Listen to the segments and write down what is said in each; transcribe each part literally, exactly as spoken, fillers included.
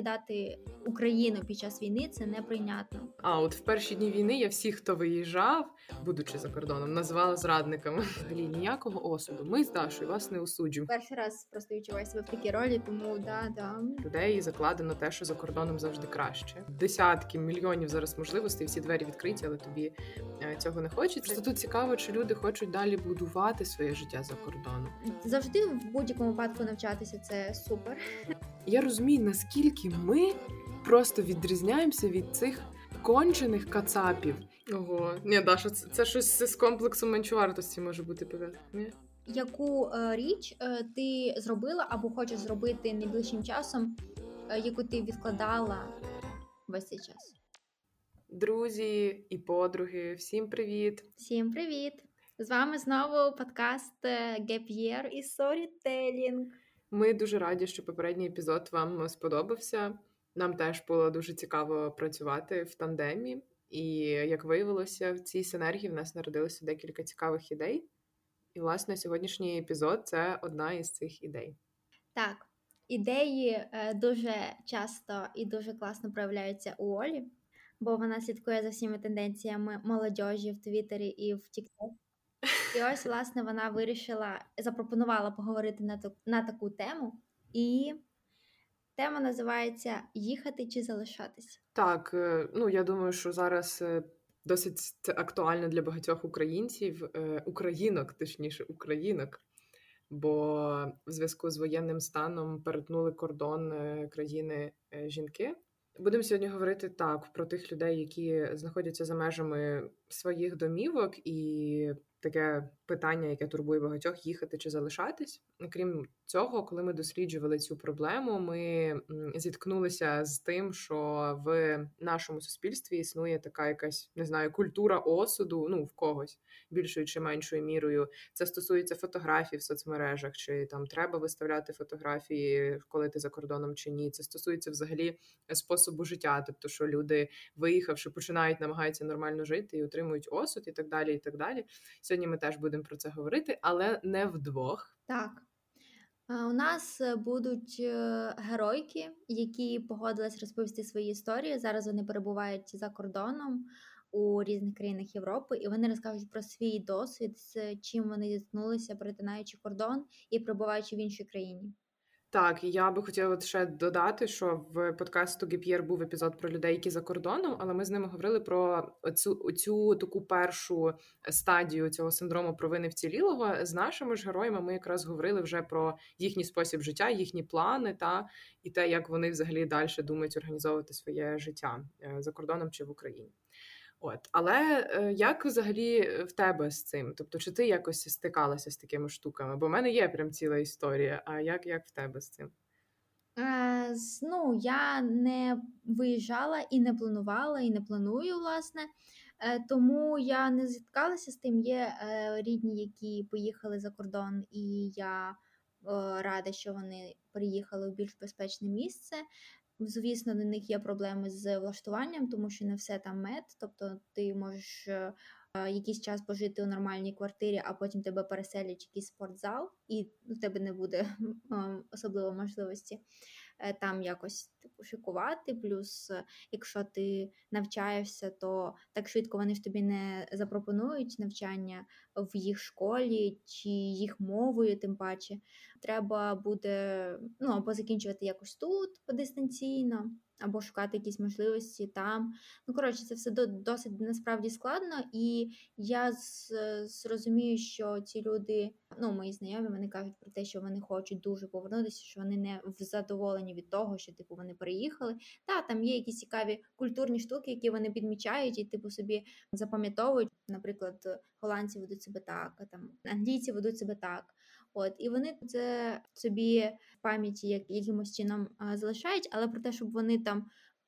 покидати Україну під час війни – це неприйнятно. А от в перші дні війни я всіх, хто виїжджав, будучи за кордоном, назвала зрадниками. Блін, ніякого осуду. Ми з Дашою вас не осуджуємо. Перший раз просто відчуваю себе в такій ролі, тому да-да. Людей закладено те, що за кордоном завжди краще. Десятки мільйонів зараз можливостей, всі двері відкриті, але тобі цього не хочеться. Просто тут цікаво, чи люди хочуть далі будувати своє життя за кордоном. Завжди в будь-якому випадку навчатися – це супер. Я розумію, наскільки ми просто відрізняємося від цих кончених кацапів. Ого, ні, Даша, це, це щось з комплексу меншовартості може бути пов'язано, ні? Яку е, річ е, ти зробила або хочеш зробити найближчим часом, е, яку ти відкладала весь цей час? Друзі і подруги, всім привіт! Всім привіт! З вами знову подкаст Gap Year і Storytelling. Ми дуже раді, що попередній епізод вам сподобався. Нам теж було дуже цікаво працювати в тандемі. І, як виявилося, в цій синергії в нас народилося декілька цікавих ідей. І, власне, сьогоднішній епізод – це одна із цих ідей. Так, ідеї дуже часто і дуже класно проявляються у Олі, бо вона слідкує за всіми тенденціями молодіжі в Твіттері і в Тік-Ток. І ось, власне, вона вирішила, запропонувала поговорити на, ту, на таку тему. І тема називається «Їхати чи залишатись?». Так, ну, я думаю, що зараз досить це актуально для багатьох українців, українок, точніше, українок, бо в зв'язку з воєнним станом перетнули кордон країни жінки. Будемо сьогодні говорити так про тих людей, які знаходяться за межами своїх домівок, і таке питання, яке турбує багатьох, їхати чи залишатись. Крім цього, коли ми досліджували цю проблему, ми зіткнулися з тим, що в нашому суспільстві існує така якась, не знаю, культура осуду, ну, в когось, більшою чи меншою мірою. Це стосується фотографій в соцмережах, чи там треба виставляти фотографії, коли ти за кордоном чи ні. Це стосується взагалі способу життя, тобто, що люди, виїхавши, починають, намагаються нормально жити і отримують осуд, і так далі, і так далі. Сьогодні ми теж будемо про це говорити, але не вдвох. Так. У нас будуть геройки, які погодились розповісти свої історії. Зараз вони перебувають за кордоном у різних країнах Європи, і вони розкажуть про свій досвід, з чим вони зіткнулися, перетинаючи кордон і перебуваючи в іншій країні. Так, я би хотіла ще додати, що в подкасту Gap Year був епізод про людей, які за кордоном, але ми з ними говорили про оцю, оцю таку першу стадію цього синдрому провини вцілілого. З нашими ж героями ми якраз говорили вже про їхній спосіб життя, їхні плани та і те, як вони взагалі далі думають організовувати своє життя за кордоном чи в Україні. От, але як взагалі в тебе з цим? Тобто, чи ти якось стикалася з такими штуками? Бо в мене є прям ціла історія, а як, як в тебе з цим? Е, ну, я не виїжджала і не планувала, і не планую, власне. Е, тому я не зіткалася з тим. Є е, рідні, які поїхали за кордон, і я е, рада, що вони приїхали в більш безпечне місце. Звісно, до них є проблеми з влаштуванням, тому що не все там мед, тобто ти можеш якийсь час пожити у нормальній квартирі, а потім тебе переселять в якийсь спортзал, і у тебе не буде особливо можливості там якось типу, шикувати. Плюс, якщо ти навчаєшся, то так швидко вони ж тобі не запропонують навчання в їх школі чи їх мовою, тим паче. Треба буде ну, або закінчувати якось тут дистанційно, або шукати якісь можливості там. Ну, коротше, це все досить насправді складно, і я зрозумію, що ці люди, ну, мої знайомі, вони кажуть про те, що вони хочуть дуже повернутися, що вони не задоволені від того, що, типу, вони приїхали. Та, там є якісь цікаві культурні штуки, які вони підмічають і, типу, собі запам'ятовують. Наприклад, голландці ведуть себе так, а там англійці ведуть себе так. От, і вони це собі в пам'яті як, якимось чином а, залишають, але про те, щоб вони там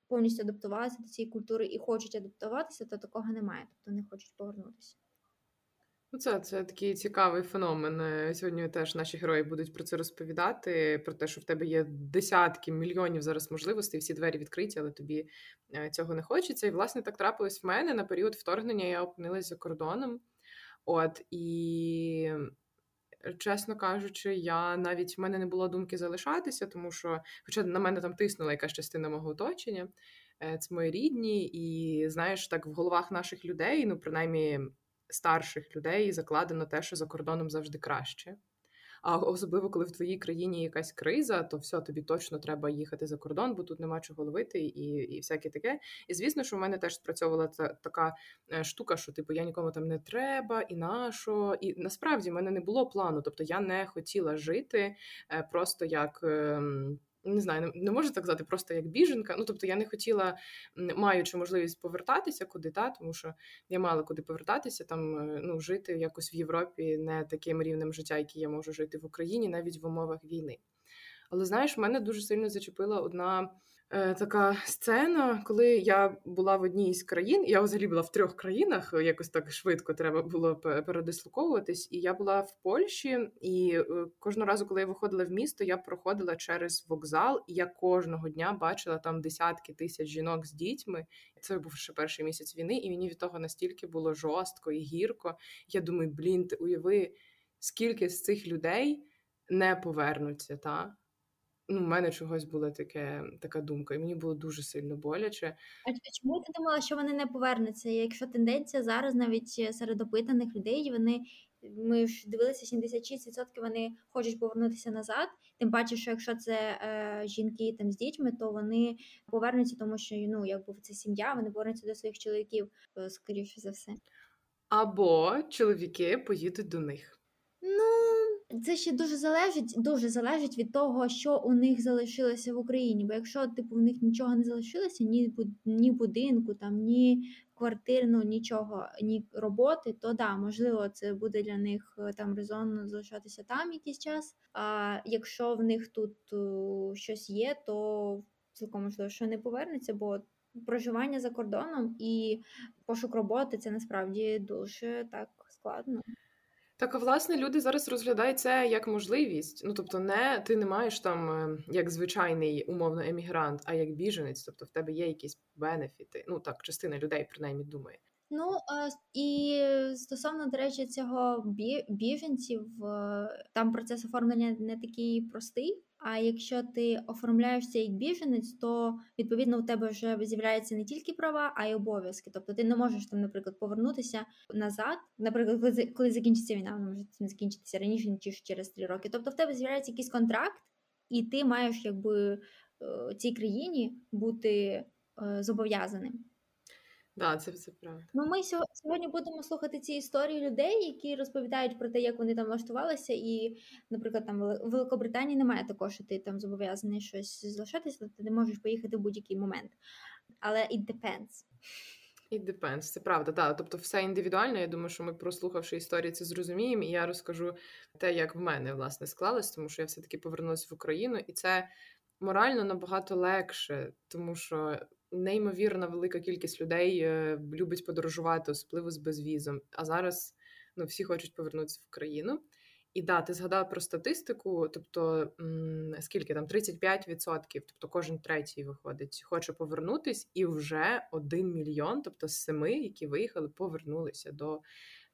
повністю адаптувалися до цієї культури і хочуть адаптуватися, то такого немає, тобто вони хочуть повернутися. Ну це, це такий цікавий феномен. Сьогодні теж наші герої будуть про це розповідати, про те, що в тебе є десятки мільйонів зараз можливостей, всі двері відкриті, але тобі цього не хочеться. І, власне, так трапилось в мене. На період вторгнення я опинилась за кордоном. От, і... чесно кажучи, я навіть в мене не було думки залишатися, тому що, хоча на мене там тиснула якась частина мого оточення, це мої рідні, і, знаєш, так в головах наших людей, ну, принаймні старших людей, закладено те, що за кордоном завжди краще. А особливо, коли в твоїй країні якась криза, то все, тобі точно треба їхати за кордон, бо тут нема чого ловити і, і всяке таке. І, звісно, що в мене теж спрацьовувала та, така штука, що, типу, я нікому там не треба, і нащо. І насправді в мене не було плану, тобто я не хотіла жити просто як... Не знаю, не можу так казати, просто як біженка. Ну, тобто я не хотіла, маючи можливість повертатися куди, та, тому що я мала куди повертатися, там, ну, жити якось в Європі не таким рівнем життя, який я можу жити в Україні, навіть в умовах війни. Але, знаєш, мене дуже сильно зачепила одна е, така сцена, коли я була в одній із країн, я взагалі була в трьох країнах, якось так швидко треба було передислоковуватись, і я була в Польщі, і кожного разу, коли я виходила в місто, я проходила через вокзал, і я кожного дня бачила там десятки тисяч жінок з дітьми. Це був ще перший місяць війни, і мені від того настільки було жорстко і гірко. Я думаю, блін, ти уяви, скільки з цих людей не повернуться, та? Ну, в мене чогось була таке, така думка, і мені було дуже сильно боляче. А чому ти думала, що вони не повернуться? Якщо тенденція зараз навіть серед опитаних людей, вони, ми ж дивилися, сімдесят шість відсотків вони хочуть повернутися назад, тим паче, що якщо це е, жінки там з дітьми, то вони повернуться, тому що, ну, якби це сім'я, вони повернуться до своїх чоловіків, скоріше за все. Або чоловіки поїдуть до них. Це ще дуже залежить, дуже залежить від того, що у них залишилося в Україні. Бо якщо, типу, у них нічого не залишилося, ні, ні будинку, там, ні квартир, ну, нічого, ні роботи, то да, можливо, це буде для них там резонно залишатися там якийсь час. А якщо в них тут щось є, то цілком можливо, що не повернеться, бо проживання за кордоном і пошук роботи – це насправді дуже так складно. Так, а, власне, люди зараз розглядають це як можливість. Ну, тобто, не, ти не маєш там як звичайний умовно емігрант, а як біженець. Тобто, в тебе є якісь бенефіти. Ну, так, частина людей, принаймні, думає. Ну, і стосовно, до речі, цього біженців, там процес оформлення не такий простий. А якщо ти оформляєшся як біженець, то, відповідно, у тебе вже з'являються не тільки права, а й обов'язки. Тобто ти не можеш, там, наприклад, повернутися назад, наприклад, коли закінчиться війна, вона може закінчитися раніше, ніж через три роки. Тобто в тебе з'являється якийсь контракт, і ти маєш, якби, цій країні бути зобов'язаним. Да, це, це правда. Ну, ми сьогодні будемо слухати ці історії людей, які розповідають про те, як вони там влаштувалися. І, наприклад, там в Великобританії немає такого, що ти там зобов'язаний щось залишатися, ти не можеш поїхати в будь-який момент. Але it depends. It depends, це правда, так. Тобто все індивідуально, я думаю, що ми, прослухавши історії, це зрозуміємо, і я розкажу те, як в мене, власне, склалось, тому що я все-таки повернулася в Україну, і це морально набагато легше, тому що неймовірна велика кількість людей любить подорожувати, особливо з безвізом. А зараз, ну, всі хочуть повернутися в країну. І да, ти згадала про статистику, тобто м- скільки там, тридцять п'ять відсотків, тобто кожен третій виходить, хоче повернутися, і вже один мільйон, тобто з семи, які виїхали, повернулися до,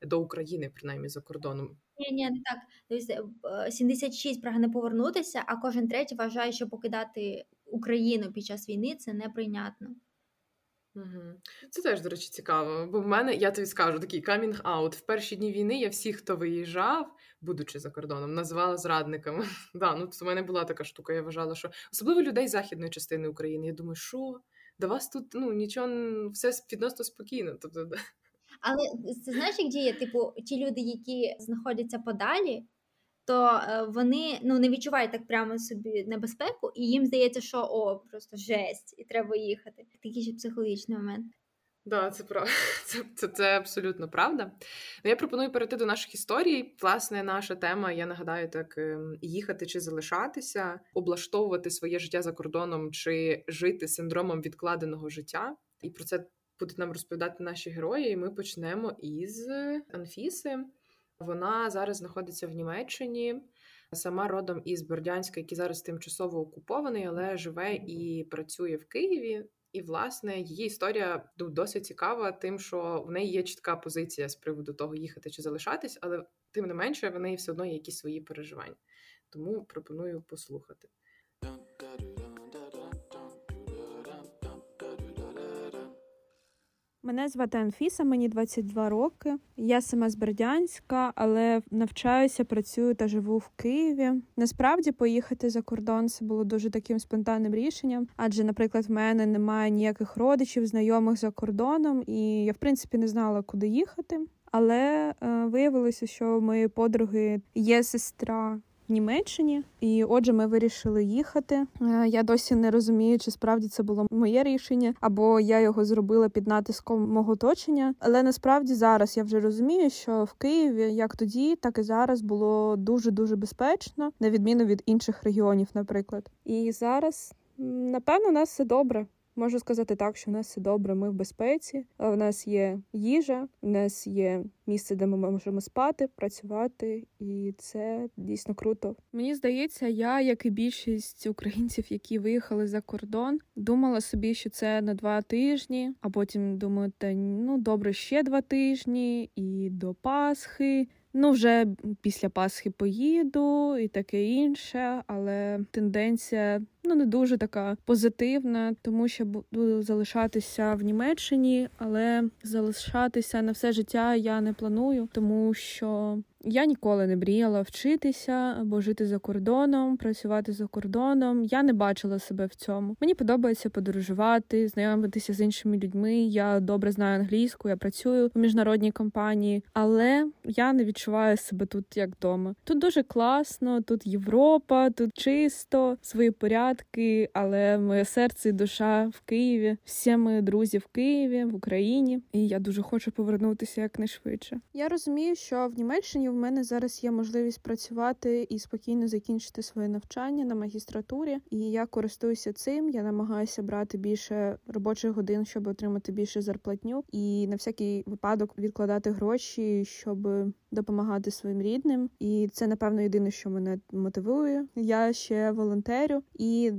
до України, принаймні, за кордоном. Ні, ні, не так. Тобто сімдесят шість прагне повернутися, а кожен третій вважає, що покидати Україну під час війни – це неприйнятно. Це теж, до речі, цікаво, бо в мене, я тобі скажу, такий камінг-аут. В перші дні війни я всіх, хто виїжджав, будучи за кордоном, назвала зрадниками. Да, ну, в мене була така штука, я вважала, що... Особливо людей західної частини України. Я думаю, що? До вас тут, ну, нічого, все відносно спокійно. Тобто... Але це, знаєш, як діє? Типу, ті люди, які знаходяться подалі, то вони, ну, не відчувають так прямо собі небезпеку, і їм здається, що, о, просто жесть, і треба їхати. Такий ще психологічний момент. Так, да, це, прав... це, це, це абсолютно правда. Ну, я пропоную перейти до наших історій. Власне, наша тема, я нагадаю, так, їхати чи залишатися, облаштовувати своє життя за кордоном чи жити синдромом відкладеного життя. І про це будуть нам розповідати наші герої, і ми почнемо із Анфіси. Вона зараз знаходиться в Німеччині, сама родом із Бердянська, який зараз тимчасово окупований, але живе і працює в Києві. І, власне, її історія досить цікава тим, що в неї є чітка позиція з приводу того, їхати чи залишатись, але тим не менше, в неї все одно є якісь свої переживання. Тому пропоную послухати. Мене звати Анфіса, мені двадцять два роки. Я сама з Бердянська, але навчаюся, працюю та живу в Києві. Насправді, поїхати за кордон – це було дуже таким спонтанним рішенням, адже, наприклад, в мене немає ніяких родичів, знайомих за кордоном, і я, в принципі, не знала, куди їхати. Але е, виявилося, що в моєї подруги є сестра в Німеччині, і отже ми вирішили їхати. Я досі не розумію, чи справді це було моє рішення, або я його зробила під натиском мого оточення. Але насправді зараз я вже розумію, що в Києві, як тоді, так і зараз було дуже-дуже безпечно, на відміну від інших регіонів, наприклад. І зараз, напевно, у нас все добре. Можу сказати так, що в нас все добре, ми в безпеці, в нас є їжа, в нас є місце, де ми можемо спати, працювати, і це дійсно круто. Мені здається, я, як і більшість українців, які виїхали за кордон, думала собі, що це на два тижні, а потім думаю, та ну добре, ще два тижні і до Пасхи. Ну, вже після Пасхи поїду і таке інше, але тенденція, ну, не дуже така позитивна, тому що буду залишатися в Німеччині, але залишатися на все життя я не планую, тому що я ніколи не мріяла вчитися або жити за кордоном, працювати за кордоном. Я не бачила себе в цьому. Мені подобається подорожувати, знайомитися з іншими людьми. Я добре знаю англійську, я працюю у міжнародній компанії, але я не відчуваю себе тут як вдома. Тут дуже класно, тут Європа, тут чисто, свої порядки, але моє серце і душа в Києві. Всі мої друзі в Києві, в Україні, і я дуже хочу повернутися якнайшвидше. Я розумію, що в Німеччині в мене зараз є можливість працювати і спокійно закінчити своє навчання на магістратурі, і я користуюся цим, я намагаюся брати більше робочих годин, щоб отримати більше зарплатню, і на всякий випадок відкладати гроші, щоб допомагати своїм рідним, і це, напевно, єдине, що мене мотивує. Я ще волонтерю, і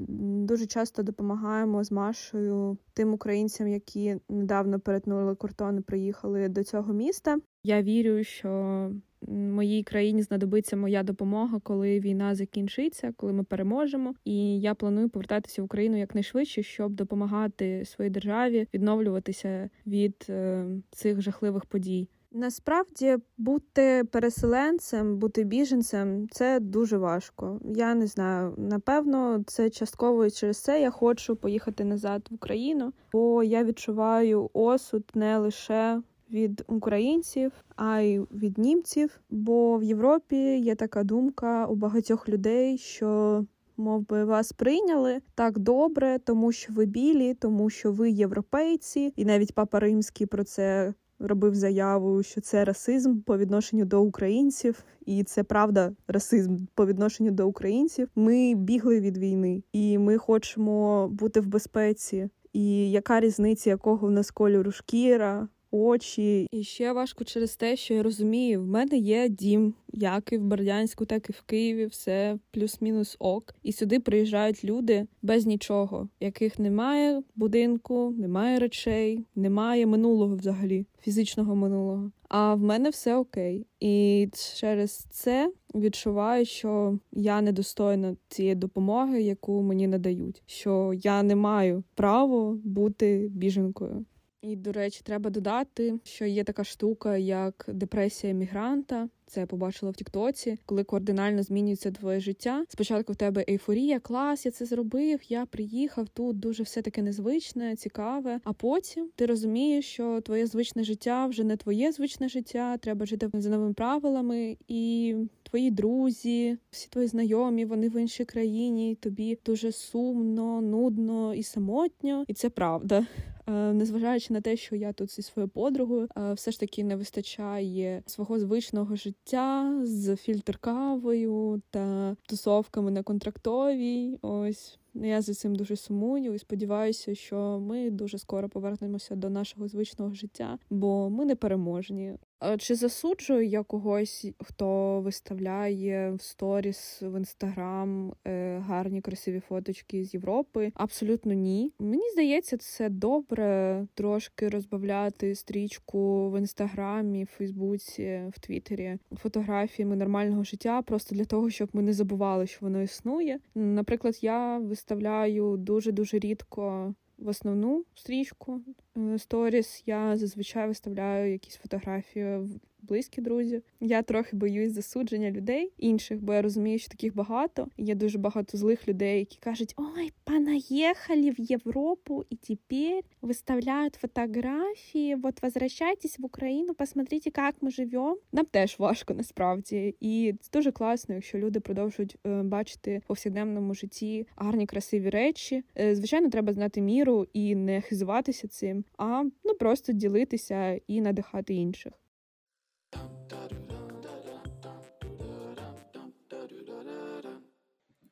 дуже часто допомагаємо з Машою тим українцям, які недавно перетнули кордон і приїхали до цього міста. Я вірю, що моїй країні знадобиться моя допомога, коли війна закінчиться, коли ми переможемо. І я планую повертатися в Україну якнайшвидше, щоб допомагати своїй державі відновлюватися від е, цих жахливих подій. Насправді, бути переселенцем, бути біженцем – це дуже важко. Я не знаю, напевно, це частково і через це я хочу поїхати назад в Україну, бо я відчуваю осуд не лише від українців, а й від німців, бо в Європі є така думка у багатьох людей, що, мов би, вас прийняли так добре, тому що ви білі, тому що ви європейці, і навіть Папа Римський про це робив заяву, що це расизм по відношенню до українців, і це правда расизм по відношенню до українців. Ми бігли від війни, і ми хочемо бути в безпеці. І яка різниця, якого в нас кольору шкіра, очі. І ще важко через те, що я розумію, в мене є дім, як і в Бердянську, так і в Києві, все плюс-мінус ок. І сюди приїжджають люди без нічого, яких немає будинку, немає речей, немає минулого взагалі, фізичного минулого. А в мене все окей. І через це відчуваю, що я недостойна цієї допомоги, яку мені надають, що я не маю права бути біженкою. І, до речі, треба додати, що є така штука, як депресія мігранта. Це я побачила в Тік-Тоці, коли кардинально змінюється твоє життя. Спочатку в тебе ейфорія, клас, я це зробив, я приїхав, тут дуже все таке незвичне, цікаве. А потім ти розумієш, що твоє звичне життя вже не твоє звичне життя, треба жити за новими правилами, і твої друзі, всі твої знайомі, вони в іншій країні, тобі дуже сумно, нудно і самотньо, і це правда. Незважаючи на те, що я тут зі своєю подругою, все ж таки не вистачає свого звичного життя з фільтр кавою та тусовками на контрактовій. Ось Я за цим дуже сумую і сподіваюся, що ми дуже скоро повернемося до нашого звичного життя, бо ми не переможні. Чи засуджую я когось, хто виставляє в сторіс, в інстаграм гарні, красиві фоточки з Європи? Абсолютно ні. Мені здається, це добре трошки розбавляти стрічку в інстаграмі, в фейсбуці, в твіттері фотографіями нормального життя, просто для того, щоб ми не забували, що воно існує. Наприклад, я виставляю дуже-дуже рідко в основну стрічку сторіс, я зазвичай виставляю якісь фотографії в близькі друзі. Я трохи боюсь засудження людей інших, бо я розумію, що таких багато. Є дуже багато злих людей, які кажуть: «Ой, понаїхали в Європу і тепер виставляють фотографії, от возвращайтесь в Україну, посмотрите, як ми живемо». Нам теж важко, насправді. І це дуже класно, якщо люди продовжують бачити в повсякденному житті гарні, красиві речі. Звичайно, треба знати міру і не хизуватися цим, а ну просто ділитися і надихати інших.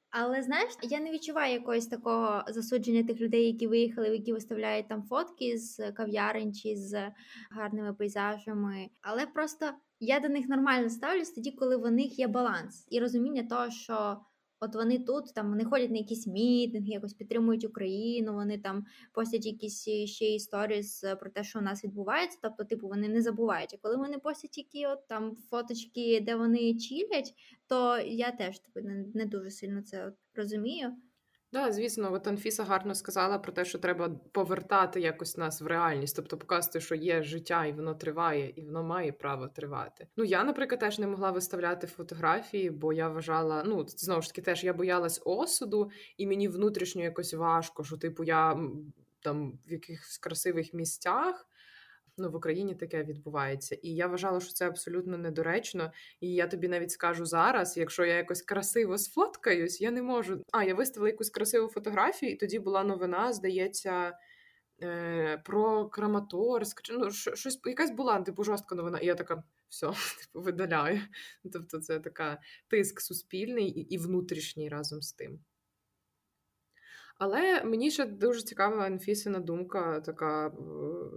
Але, знаєш, я не відчуваю якогось такого засудження тих людей, які виїхали, які виставляють там фотки з кав'ярень чи з гарними пейзажами. Але просто я до них нормально ставлюсь тоді, коли в них є баланс і розуміння того, що от вони тут, там вони ходять на якісь мітинги, якось підтримують Україну, вони там постять якісь ще історії про те, що у нас відбувається, тобто, типу, вони не забувають. А коли вони постять які от там фоточки, де вони чілять, то я теж типу, не, не дуже сильно це розумію. Так, да, звісно, от Анфіса гарно сказала про те, що треба повертати якось нас в реальність, тобто показати, що є життя, і воно триває, і воно має право тривати. Ну, я, наприклад, теж не могла виставляти фотографії, бо я вважала, ну, знову ж таки, теж я боялась осуду, і мені внутрішньо якось важко, що, типу, я там в якихось красивих місцях, ну, в Україні таке відбувається. І я вважала, що це абсолютно недоречно. І я тобі навіть скажу зараз, якщо я якось красиво сфоткаюсь, я не можу. А, я виставила якусь красиву фотографію, і тоді була новина, здається, про Краматорськ. Ну, щось, якась була, типу, жорстка новина. І я така, все, типу, видаляю. Тобто це така тиск суспільний і внутрішній разом з тим. Але мені ще дуже цікава Анфісина думка, така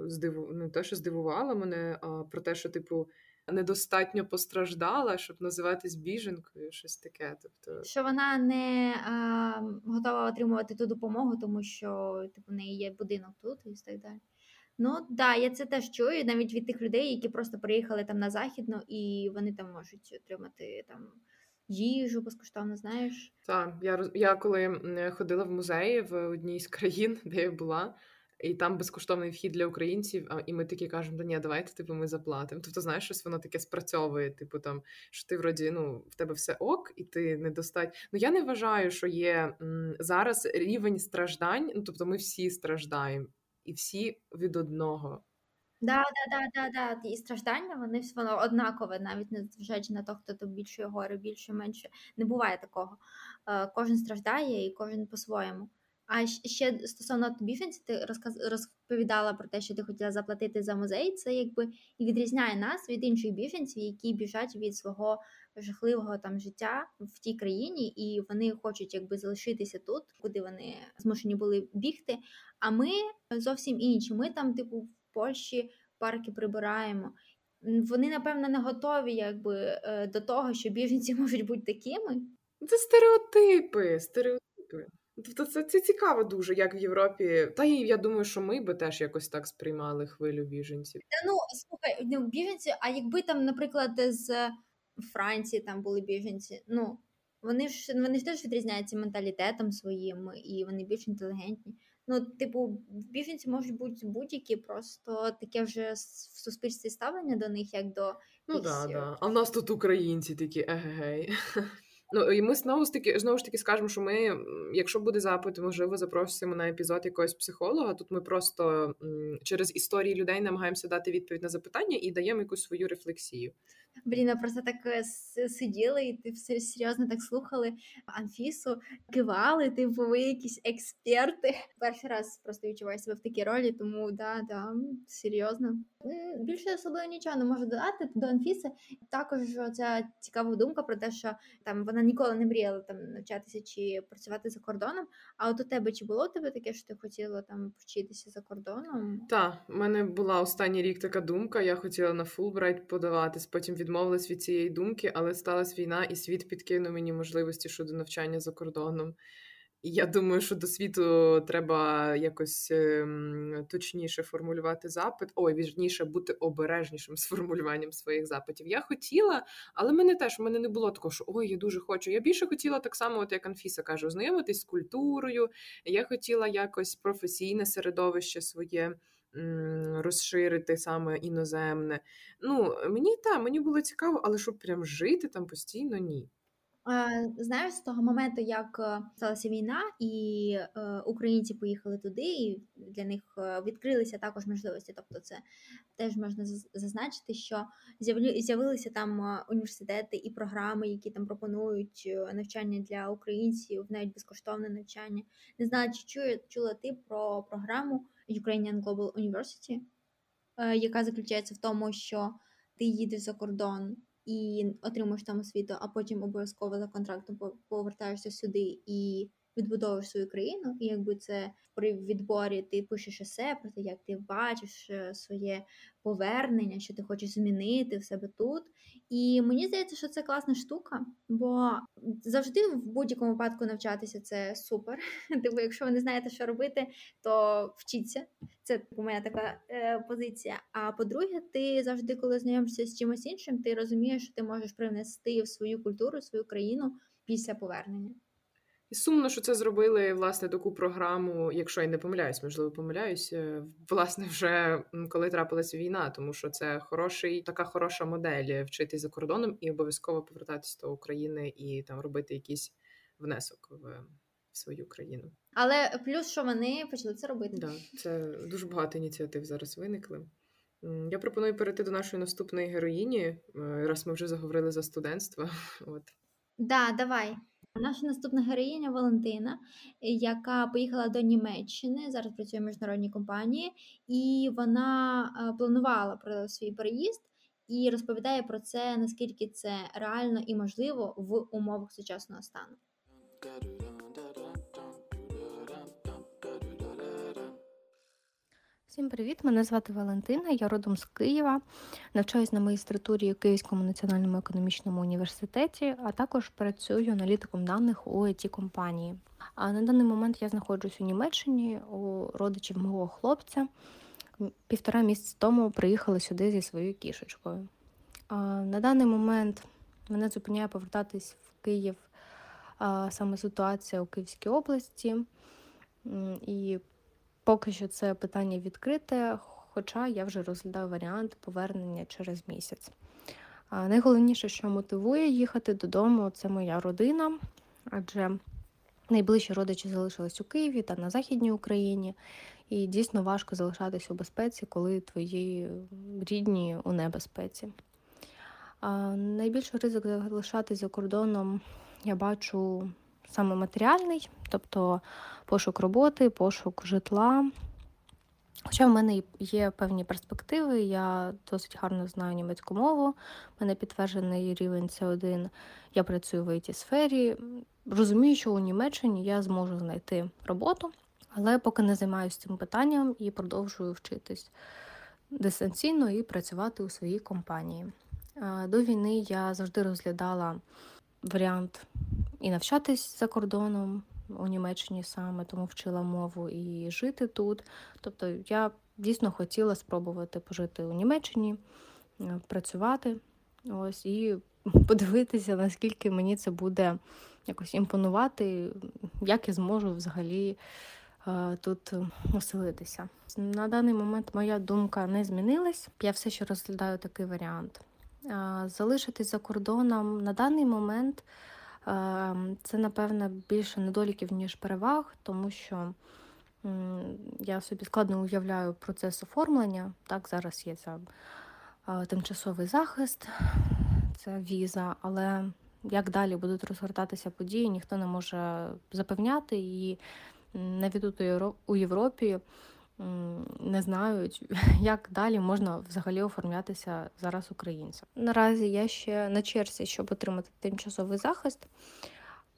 здиву... не те, що здивувала мене, а про те, що, типу, недостатньо постраждала, щоб називатись біженкою, щось таке. Тобто, що вона не а, готова отримувати ту допомогу, тому що типу, в неї є будинок тут і так далі. Ну, так, да, я це теж чую, навіть від тих людей, які просто приїхали там на Західну, і вони там можуть отримати там їжу безкоштовно, знаєш? Так, я, я коли ходила в музеї в одній з країн, де я була, і там безкоштовний вхід для українців, і ми такі кажемо, да ні, давайте, типу, ми заплатимо. Тобто, знаєш, щось воно таке спрацьовує, типу, там, що ти, вроді, ну, в тебе все ок, і ти недостатньо. Ну, я не вважаю, що є м, зараз рівень страждань, ну, тобто, ми всі страждаємо, і всі від одного. Да, да, да, да, да. І страждання, вони воно однакове, навіть не зважаючи на те, хто там більше горе, більше, менше. Не буває такого. Кожен страждає і кожен по-своєму. А ще стосовно біженців, ти розповідала про те, що ти хотіла заплатити за музей. Це якби і відрізняє нас від інших біженців, які біжать від свого жахливого там життя в тій країні, і вони хочуть якби залишитися тут, куди вони змушені були бігти. А ми зовсім інші. Ми там, типу, в Польщі парки прибираємо. Вони, напевно, не готові якби до того, що біженці можуть бути такими. Це стереотипи, стереотипи. Тобто це, це цікаво дуже, як в Європі. Та і я думаю, що ми би теж якось так сприймали хвилю біженців. Та ну, слухай, не біженці, а якби там, наприклад, з Франції там були біженці, ну, вони ж, вони ж теж відрізняються менталітетом своїм, і вони більш інтелігентні. Ну, типу, біженці можуть бути будь-які, просто таке вже в суспільстві ставлення до них, як до... Ну, так, да, да. А в нас тут українці такі, еге-гей. Ну, і ми знову ж таки, знову ж таки скажемо, що ми, якщо буде запит, можливо, запросимо на епізод якогось психолога. Тут ми просто через історії людей намагаємося дати відповідь на запитання і даємо якусь свою рефлексію. Блин, я просто так сиділа, і ти все серйозно так слухали Анфісу, кивали, типу, ви якісь експерти. Перший раз просто відчуваю себе в такій ролі, тому да, да, серйозно. Більше особливо нічого не можу додати до Анфіси. Також ця цікава думка про те, що там вона ніколи не мріяла там навчатися чи працювати за кордоном. А от у тебе чи було у тебе таке, що ти хотіла там вчитися за кордоном? Так, в мене була останній рік така думка. Я хотіла на Фулбрайт подаватись, потім відмовилась від цієї думки, але сталася війна, і світ підкинув мені можливості щодо навчання за кордоном. І я думаю, що до світу треба якось точніше формулювати запит. Ой, вірніше, бути обережнішим з формулюванням своїх запитів. Я хотіла, але мене теж, в мене не було такого, що ой, я дуже хочу. Я більше хотіла так само, от як Анфіса каже, ознайомитись з культурою. Я хотіла якось професійне середовище своє розширити, саме іноземне. Ну, мені, так, мені було цікаво, але щоб прям жити там постійно, ні. Знаєш, з того моменту, як сталася війна, і українці поїхали туди, і для них відкрилися також можливості. Тобто це теж можна зазначити, що з'явилися там університети і програми, які там пропонують навчання для українців, навіть безкоштовне навчання. Не знаю, чи чула, чула ти про програму Ukrainian Global University, яка заключається в тому, що ти їдеш за кордон і отримуєш там освіту, а потім обов'язково за контрактом повертаєшся сюди і відбудовуєш свою країну. І якби це при відборі ти пишеш есе про те, як ти бачиш своє повернення, що ти хочеш змінити в себе тут. І мені здається, що це класна штука, бо завжди в будь-якому випадку навчатися – це супер. Тобто, якщо ви не знаєте, що робити, то вчіться. Це у мене така е, позиція. А по-друге, ти завжди, коли знайомишся з чимось іншим, ти розумієш, що ти можеш привнести в свою культуру, свою країну після повернення. І сумно, що це зробили, власне, таку програму, якщо я не помиляюсь, можливо, помиляюсь, власне, вже коли трапилася війна, тому що це хороший, така хороша модель вчитись за кордоном і обов'язково повертатись до України і там робити якийсь внесок в, в свою країну. Але плюс, що вони почали це робити. Так, да, це дуже багато ініціатив зараз виникли. Я пропоную перейти до нашої наступної героїні, раз ми вже заговорили за студентство. От. Да, давай. Наша наступна героїня Валентина, яка поїхала до Німеччини, зараз працює в міжнародній компанії, і вона планувала про свій переїзд і розповідає про це, наскільки це реально і можливо в умовах сучасного стану. Всім привіт, мене звати Валентина, я родом з Києва, навчаюсь на магістратурі у Київському національному економічному університеті, а також працюю аналітиком даних у ай ті-компанії. А на даний момент я знаходжусь у Німеччині, у родичів мого хлопця. Півтора місяця тому приїхала сюди зі своєю кішечкою. А на даний момент мене зупиняє повертатись в Київ а саме ситуація у Київській області і поки що це питання відкрите, хоча я вже розглядаю варіант повернення через місяць. Найголовніше, що мотивує їхати додому, це моя родина, адже найближчі родичі залишились у Києві та на Західній Україні, і дійсно важко залишатись у безпеці, коли твої рідні у небезпеці. Найбільший ризик залишатись за кордоном я бачу саме матеріальний, тобто пошук роботи, пошук житла. Хоча в мене є певні перспективи, я досить гарно знаю німецьку мову, в мене підтверджений рівень сі один, я працюю в ай ті-сфері. Розумію, що у Німеччині я зможу знайти роботу, але поки не займаюся цим питанням і продовжую вчитись дистанційно і працювати у своїй компанії. До війни я завжди розглядала варіант і навчатись за кордоном, у Німеччині саме, тому вчила мову і жити тут. Тобто я дійсно хотіла спробувати пожити у Німеччині, працювати ось і подивитися, наскільки мені це буде якось імпонувати, як я зможу взагалі тут оселитися. На даний момент моя думка не змінилась, я все ще розглядаю такий варіант. Залишитись за кордоном на даний момент це, напевно, більше недоліків, ніж переваг, тому що я собі складно уявляю процес оформлення. Так, зараз є це тимчасовий захист, це віза, але як далі будуть розгортатися події, ніхто не може запевняти, і навіть тут у Європі не знають, як далі можна взагалі оформлятися зараз українцям. Наразі я ще на черзі, щоб отримати тимчасовий захист,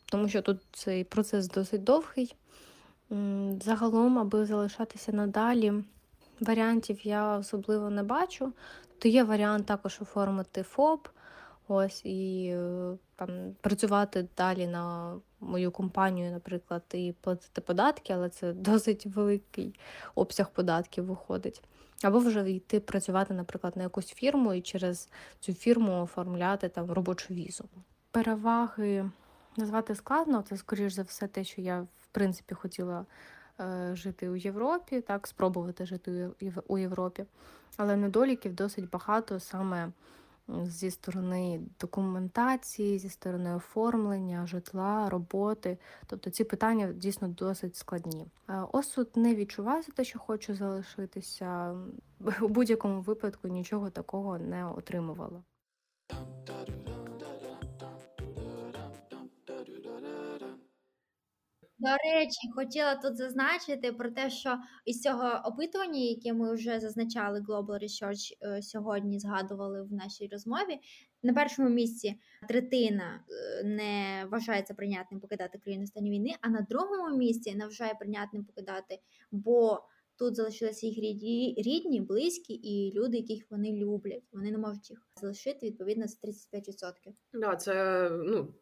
тому що тут цей процес досить довгий. Загалом, аби залишатися надалі, варіантів я особливо не бачу. То є варіант також оформити ФОП, ось, і там працювати далі на мою компанію, наприклад, і платити податки, але це досить великий обсяг податків виходить. Або вже йти працювати, наприклад, на якусь фірму і через цю фірму оформляти там робочу візу. Переваги назвати складно, це, скоріш за все, те, що я, в принципі, хотіла жити у Європі, так, спробувати жити у Європі. Але недоліків досить багато саме зі сторони документації, зі сторони оформлення, житла, роботи. Тобто ці питання дійсно досить складні. Осуд не відчуваю за те, що хочу залишитися. У будь-якому випадку нічого такого не отримувала. До речі, хотіла тут зазначити про те, що із цього опитування, яке ми вже зазначали, Global Research сьогодні згадували в нашій розмові, на першому місці третина не вважається прийнятним покидати країну в стані війни, а на другому місці не вважає прийнятним покидати, бо тут залишилися їх рідні, близькі і люди, яких вони люблять. Вони не можуть їх залишити, відповідно, з тридцять п'ять відсотків. Да, це,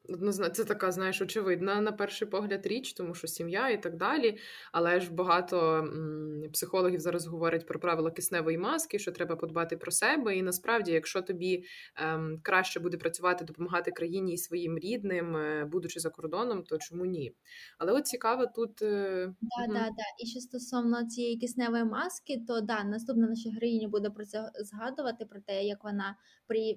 ну, це така, знаєш, очевидна на перший погляд річ, тому що сім'я і так далі. Але ж багато м, психологів зараз говорять про правила кисневої маски, що треба подбати про себе. І насправді, якщо тобі ем, краще буде працювати, допомагати країні і своїм рідним, е, будучи за кордоном, то чому ні? Але от цікаво тут... Е... Да, угу. да, да. І ще стосовно цієї кисневої маски, то да, наступна наша героїня буде про це згадувати, про те, як вона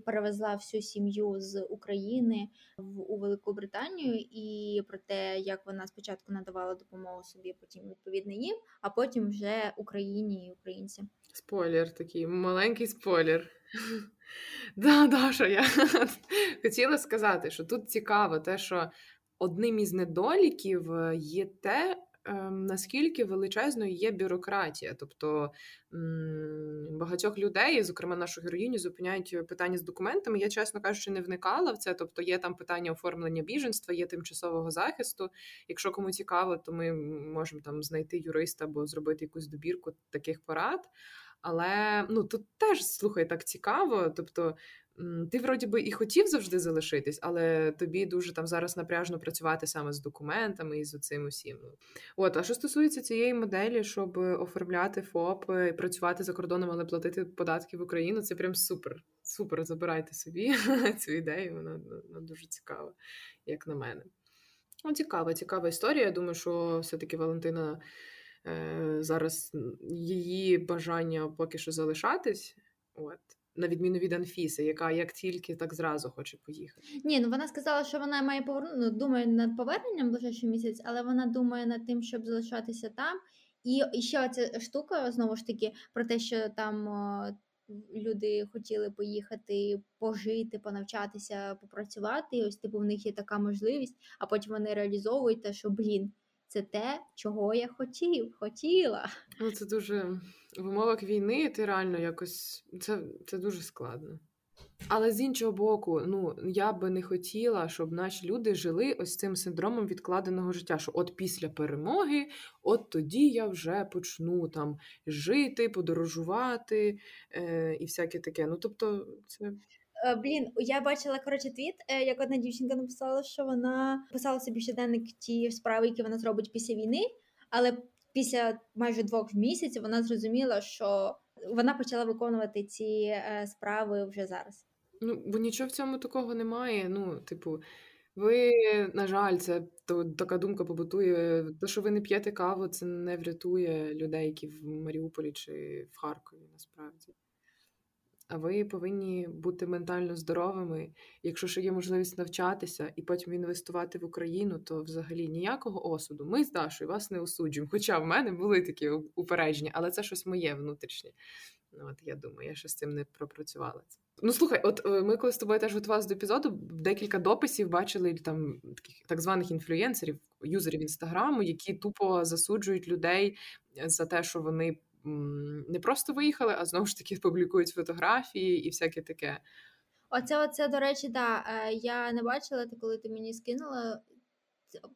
перевезла всю сім'ю з України в, у Велику Британію, і про те, як вона спочатку надавала допомогу собі, потім відповідно їм, а потім вже Україні і українцям. Спойлер такий, маленький спойлер. Да, Даша, я хотіла сказати, що тут цікаво те, що одним із недоліків є те, наскільки величезною є бюрократія. Тобто багатьох людей, зокрема нашу героїню, зупиняють питання з документами. Я, чесно кажучи, не вникала в це. Тобто є там питання оформлення біженства, є тимчасового захисту. Якщо кому цікаво, то ми можемо там знайти юриста або зробити якусь добірку таких порад. Але ну тут теж, слухай, так цікаво. Тобто ти, вроді би, і хотів завжди залишитись, але тобі дуже там зараз напряжно працювати саме з документами і з оцим усім. От, а що стосується цієї моделі, щоб оформляти ФОП і працювати за кордоном, але платити податки в Україну, це прям супер. Супер, забирайте собі цю ідею, вона, вона дуже цікава, як на мене. Ну, цікава, цікава історія. Я думаю, що все-таки Валентина е, зараз її бажання поки що залишатись. От. На відміну від Анфіси, яка як тільки, так зразу хоче поїхати. Ні, ну вона сказала, що вона має повернути, ну, думає над поверненням ближайший місяць, але вона думає над тим, щоб залишатися там. І ще оця штука, знову ж таки, про те, що там о, люди хотіли поїхати, пожити, понавчатися, попрацювати, і ось типу в них є така можливість, а потім вони реалізовують те, що, блін, це те, чого я хотів, хотіла. Ну, це дуже... В умовах війни ти реально якось... Це, це дуже складно. Але з іншого боку, ну, я би не хотіла, щоб наші люди жили ось цим синдромом відкладеного життя, що от після перемоги, от тоді я вже почну там жити, подорожувати е- і всяке таке. Ну, тобто, це... Блін, я бачила, коротше, твіт, як одна дівчинка написала, що вона писала собі щоденник ті справи, які вона зробить після війни, але після майже двох місяців вона зрозуміла, що вона почала виконувати ці справи вже зараз. Ну, бо нічого в цьому такого немає, ну, типу... Ви, на жаль, це то, така думка побутує. Те, що ви не п'єте каву, це не врятує людей, які в Маріуполі чи в Харкові, насправді. А ви повинні бути ментально здоровими. Якщо ще є можливість навчатися і потім інвестувати в Україну, то взагалі ніякого осуду. Ми з Дашою вас не осуджуємо, хоча в мене були такі упередження, але це щось моє внутрішнє. От я думаю, я ще з цим не пропрацювала. Ну, слухай, от ми коли з тобою теж готувалися до епізоду, декілька дописів бачили там таких так званих інфлюєнсерів, юзерів Інстаграму, які тупо засуджують людей за те, що вони не просто виїхали, а знову ж таки публікують фотографії і всяке таке. Оце, оце, до речі, да, я не бачила, коли ти мені скинула.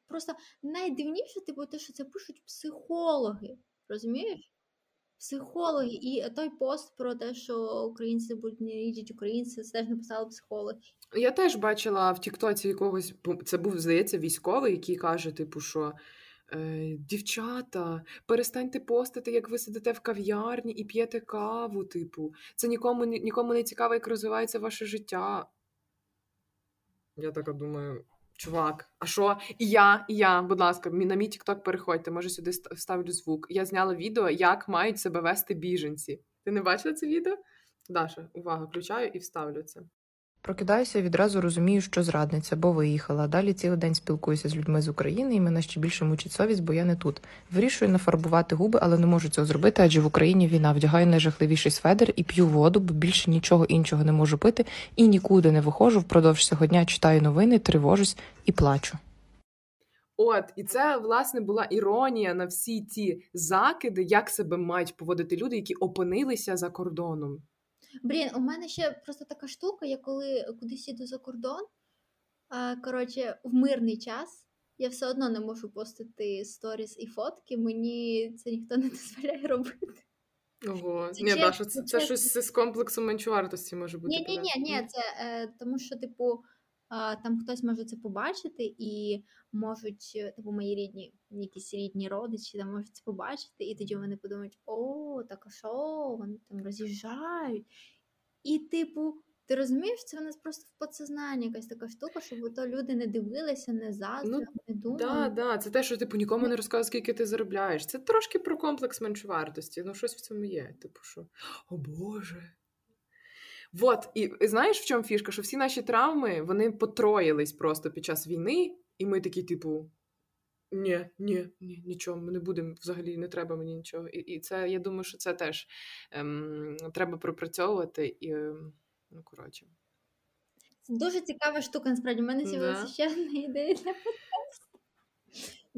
Просто найдивніше, типу, те, що це пишуть психологи, розумієш? Психологи. І той пост про те, що українці будуть не їдять українці, це теж написали психологи. Я теж бачила в Тік-Тоці якогось, це був, здається, військовий, який каже, типу, що дівчата, перестаньте постити, як ви сидите в кав'ярні і п'єте каву, типу. Це нікому, нікому не цікаво, як розвивається ваше життя. Я така думаю, чувак, а що? І я, і я, будь ласка, на мій тік-ток переходьте, може сюди вставлю звук. Я зняла відео, як мають себе вести біженці. Ти не бачила це відео? Даша, увага, включаю і вставлю це. Прокидаюся, відразу розумію, що зрадниця, бо виїхала. Далі цілий день спілкуюся з людьми з України, і мене ще більше мучить совість, бо я не тут. Вирішую нафарбувати губи, але не можу цього зробити, адже в Україні війна. Вдягаю найжахливіший сведер і п'ю воду, бо більше нічого іншого не можу пити, і нікуди не виходжу. Впродовж цього дня читаю новини, тривожусь і плачу. От, і це, власне, була іронія на всі ті закиди, як себе мають поводити люди, які опинилися за кордоном. Блін, у мене ще просто така штука, я коли кудись їду за кордон, коротше, в мирний час, я все одно не можу постити сторіс і фотки, мені це ніхто не дозволяє робити. Ого, це, ні, чесно, Даша, це, це щось з комплексу меншовартості може бути. Ні-ні-ні, це е, тому що, типу, е, там хтось може це побачити і можуть, типу, мої рідні, якісь рідні родичі там можуть це побачити, і тоді вони подумають, о, так а що, вони там роз'їжджають. І, типу, ти розумієш, це в нас просто в підсознанні якась така штука, щоб то люди не дивилися, не заздрили, ну, не думали. Так, да, да. Це те, що, типу, нікому не розказує, скільки ти заробляєш. Це трошки про комплекс меншовартості, ну щось в цьому є. Типу, що, о Боже. Вот, і знаєш, в чому фішка? Що всі наші травми, вони потроїлись просто під час війни, і ми такі, типу, ні, ні, ні, нічого, ми не будемо, взагалі не треба мені нічого. І, і це, я думаю, що це теж ем, треба пропрацьовувати. І, ем, ну, коротше. Це дуже цікава штука, насправді. У мене з'явилася да. ще одна ідея для подкасту.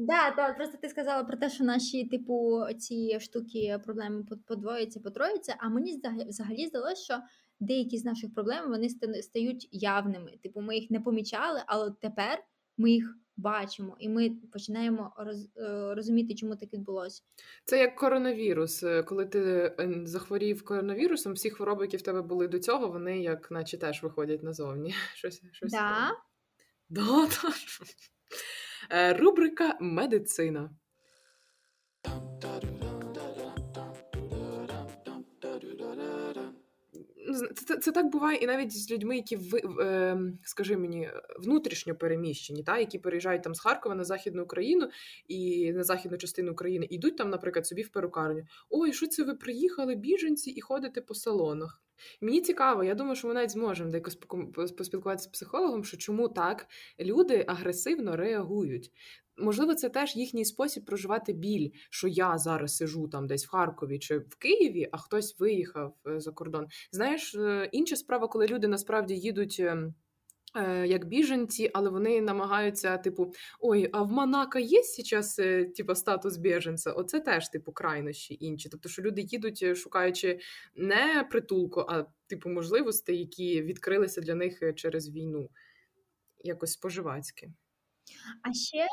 Так, да, просто ти сказала про те, що наші, типу, ці штуки, проблеми подвоюються, потроюються, а мені взагалі здалося, що деякі з наших проблем, вони стають явними. Типу, ми їх не помічали, але тепер ми їх бачимо, і ми починаємо роз, розуміти, чому так відбулося. Це як коронавірус. Коли ти захворів коронавірусом, всі хвороби, які в тебе були до цього, вони як наче теж виходять назовні. Щось, щось да. Да, да. Рубрика «Медицина». Це, це так буває і навіть з людьми, які, ви, е, скажи мені, внутрішньо переміщені, та, які переїжджають там з Харкова на Західну Україну і на західну частину України, йдуть там, наприклад, собі в перукарню. Ой, що це ви приїхали, біженці, і ходите по салонах? Мені цікаво, я думаю, що ми навіть зможемо якось поспілкуватися з психологом, що чому так люди агресивно реагують. Можливо, це теж їхній спосіб проживати біль, що я зараз сижу там десь в Харкові чи в Києві, а хтось виїхав за кордон. Знаєш, інша справа, коли люди насправді їдуть як біженці, але вони намагаються, типу, ой, а в Монако є зараз, типу, статус біженця? Оце теж, типу, крайнощі інші. Тобто, що люди їдуть, шукаючи не притулку, а, типу, можливостей, які відкрилися для них через війну. Якось споживацьки. А ще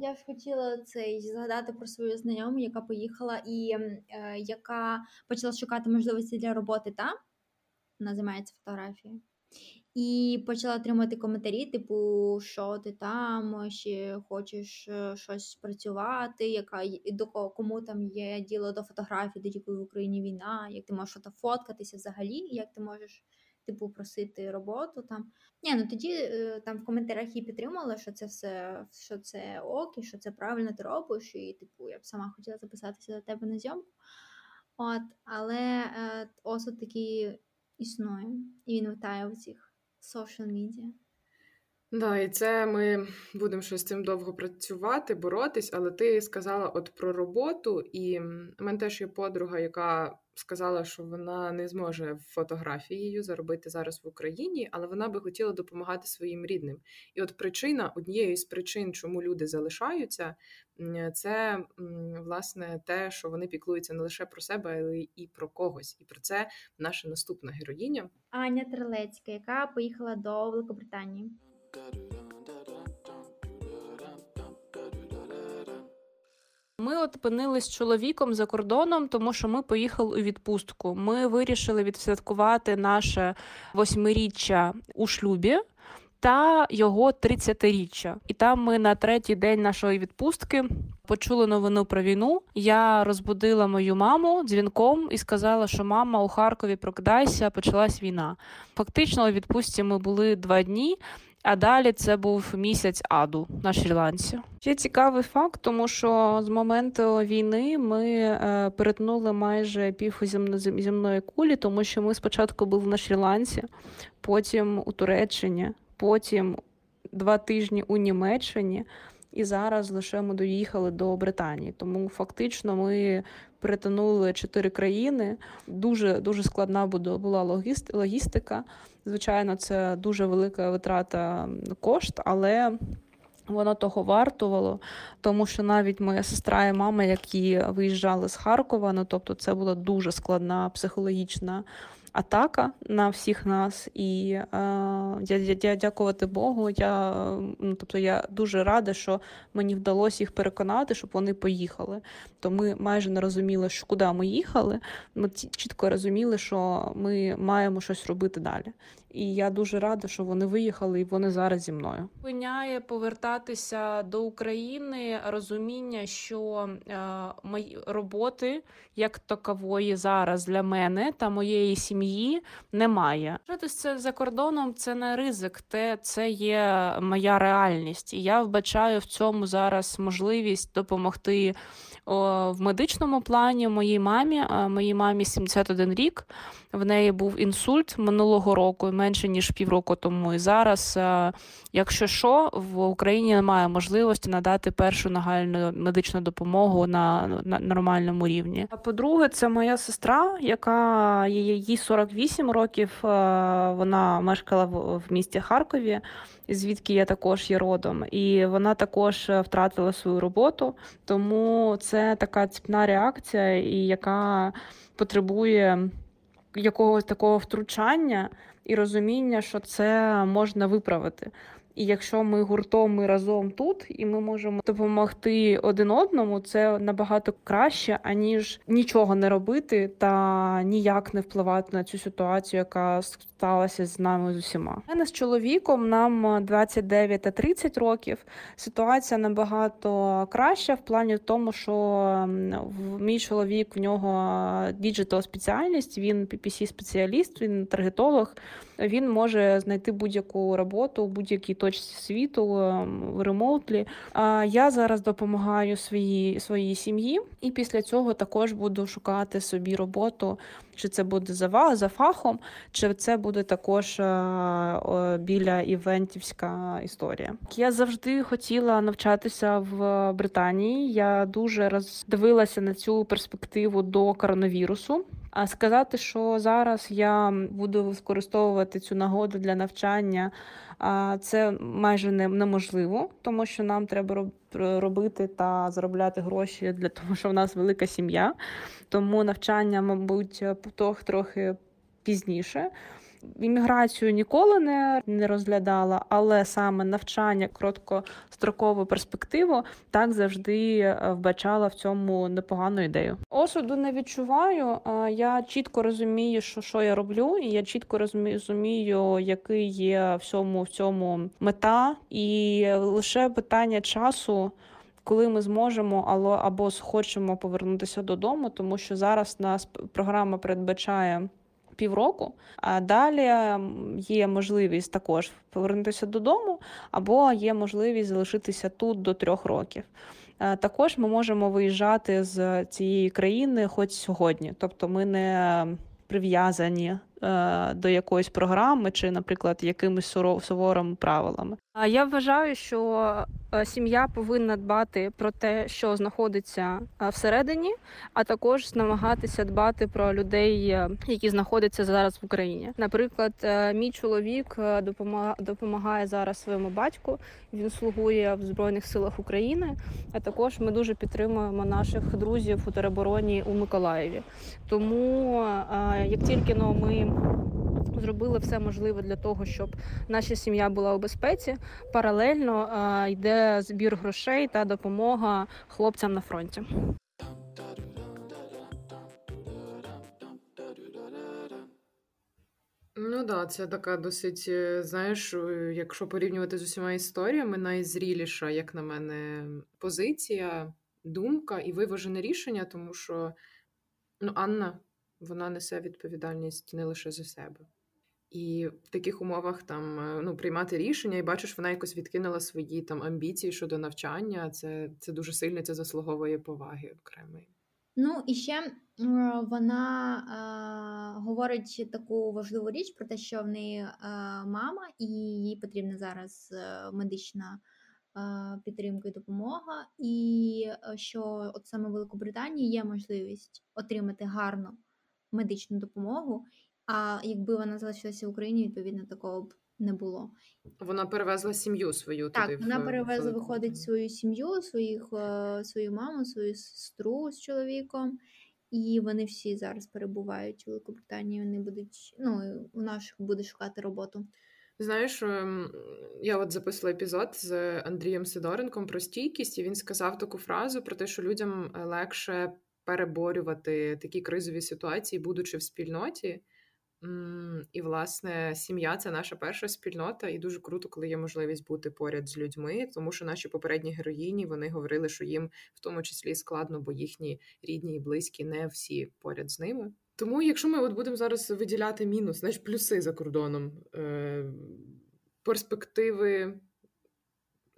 я ж хотіла це згадати про свою знайому, яка поїхала і е, яка почала шукати можливості для роботи там, вона займається фотографією, і почала отримувати коментарі, типу, що ти там, ще хочеш щось працювати, яка, до кого, кому там є діло до фотографії, до якої в Україні війна, як ти можеш що-то фоткатися взагалі, як ти можеш... типу, просити роботу там. Ні, ну тоді там в коментарях її підтримали, що це все, що це ок, і що це правильно ти робиш, і, типу, я б сама хотіла записатися до тебе на зйомку. От, але осуд такий існує, і він витає в цих social media. Да, і це ми будемо ще з цим довго працювати, боротись, але ти сказала от про роботу, і в мене теж є подруга, яка сказала, що вона не зможе фотографією заробити зараз в Україні, але вона би хотіла допомагати своїм рідним. І от причина, однією із причин, чому люди залишаються, це, власне, те, що вони піклуються не лише про себе, але і про когось. І про це наша наступна героїня. Аня Терлецька, яка поїхала до Великобританії. Ми опинились з чоловіком за кордоном, тому що ми поїхали у відпустку. Ми вирішили відсвяткувати наше восьмиріччя у шлюбі та його тридцятиріччя. І там ми на третій день нашої відпустки почули новину про війну. Я розбудила мою маму дзвінком і сказала, що мама, у Харкові прокидайся, почалась війна. Фактично у відпустці ми були два дні, а далі це був місяць аду на Шрі-Ланці. Ще цікавий факт, тому що з моменту війни ми перетнули майже пів земної кулі, тому що ми спочатку були на Шрі-Ланці, потім у Туреччині, потім два тижні у Німеччині, і зараз лише ми доїхали до Британії. Тому фактично ми перетнули чотири країни. Дуже, дуже складна була логістика. Звичайно, це дуже велика витрата кошт, але воно того вартувало, тому що навіть моя сестра і мама, які виїжджали з Харкова, ну тобто це була дуже складна психологічна атака на всіх нас, і е, я, я, я дякувати Богу. Я ну тобто я дуже рада, що мені вдалося їх переконати, щоб вони поїхали. То ми майже не розуміли, що куди ми їхали. Ми чітко розуміли, що ми маємо щось робити далі. І я дуже рада, що вони виїхали, і вони зараз зі мною. Спиняє повертатися до України розуміння, що е, мої роботи як такової зараз для мене та моєї сім'ї її немає. Житися за кордоном – це не ризик, те, це є моя реальність. І я вбачаю в цьому зараз можливість допомогти о, в медичному плані моїй мамі. Моїй мамі сімдесят один рік, в неї був інсульт минулого року, менше ніж півроку тому. І зараз, якщо що, в Україні немає можливості надати першу нагальну медичну допомогу на, на нормальному рівні. А по-друге, це моя сестра, яка її сорок вісім років, вона мешкала в місті Харкові, звідки я також є родом. І вона також втратила свою роботу, тому це така цепна реакція, і яка потребує якогось такого втручання і розуміння, що це можна виправити. І якщо ми гуртом, ми разом тут, і ми можемо допомогти один одному, це набагато краще, аніж нічого не робити та ніяк не впливати на цю ситуацію, яка сталася з нами з усіма. У мене з чоловіком, нам двадцять дев'ять та тридцять років, ситуація набагато краща в плані в тому, що мій чоловік, в нього діджитал спеціальність, він пі пі сі-спеціаліст, він таргетолог, він може знайти будь-яку роботу, будь-якій точці світу, в ремоутлі. Я зараз допомагаю своїй своїй сім'ї, і після цього також буду шукати собі роботу, чи це буде за, за фахом, чи це буде також біля івентівська історія. Я завжди хотіла навчатися в Британії, я дуже роздивилася на цю перспективу до коронавірусу. А сказати, що зараз я буду використовувати цю нагоду для навчання, це майже неможливо, тому що нам треба робити та заробляти гроші, для того, що в нас велика сім'я. Тому навчання, мабуть, трохи пізніше. Імміграцію ніколи не, не розглядала, але саме навчання, короткострокову перспективу, так завжди вбачала в цьому непогану ідею. Осуду не відчуваю, я чітко розумію, що, що я роблю, і я чітко розумію, який є в цьому, в цьому мета, і лише питання часу, коли ми зможемо або схочемо повернутися додому, тому що зараз нас програма передбачає півроку, а далі є можливість також повернутися додому, або є можливість залишитися тут до трьох років. Також ми можемо виїжджати з цієї країни хоч сьогодні, тобто ми не прив'язані до якоїсь програми чи, наприклад, якимись суворими правилами? Я вважаю, що сім'я повинна дбати про те, що знаходиться всередині, а також намагатися дбати про людей, які знаходяться зараз в Україні. Наприклад, мій чоловік допомагає зараз своєму батьку, він слугує в Збройних силах України, а також ми дуже підтримуємо наших друзів у теробороні у Миколаєві. Тому, як тільки ну, ми зробили все можливе для того, щоб наша сім'я була у безпеці, паралельно а, йде збір грошей та допомога хлопцям на фронті. Ну да, це така досить, знаєш, якщо порівнювати з усіма історіями, найзріліша, як на мене, позиція, думка і виважене рішення, тому що ну, Анна, вона несе відповідальність не лише за себе. І в таких умовах там, ну, приймати рішення, і бачиш, вона якось відкинула свої там, амбіції щодо навчання. Це, це дуже сильно, це заслуговує поваги окремої. Ну, і ще вона е, говорить таку важливу річ про те, що в неї е, мама, і їй потрібна зараз медична е, підтримка і допомога. І що от саме в Великобританії є можливість отримати гарну медичну допомогу, а якби вона залишилася в Україні, відповідно, такого б не було. Вона перевезла сім'ю свою туди. Так, вона перевезла, виходить, свою сім'ю, своїх, свою маму, свою сестру з чоловіком, і вони всі зараз перебувають у Великобританії, вони будуть, ну, вона буде шукати роботу. Знаєш, я от записала епізод з Андрієм Сидоренком про стійкість, і він сказав таку фразу про те, що людям легше переборювати такі кризові ситуації, будучи в спільноті. І, власне, сім'я – це наша перша спільнота, і дуже круто, коли є можливість бути поряд з людьми, тому що наші попередні героїні, вони говорили, що їм в тому числі складно, бо їхні рідні і близькі не всі поряд з ними. Тому, якщо ми от будемо зараз виділяти мінус, знаєш, плюси за кордоном, перспективи,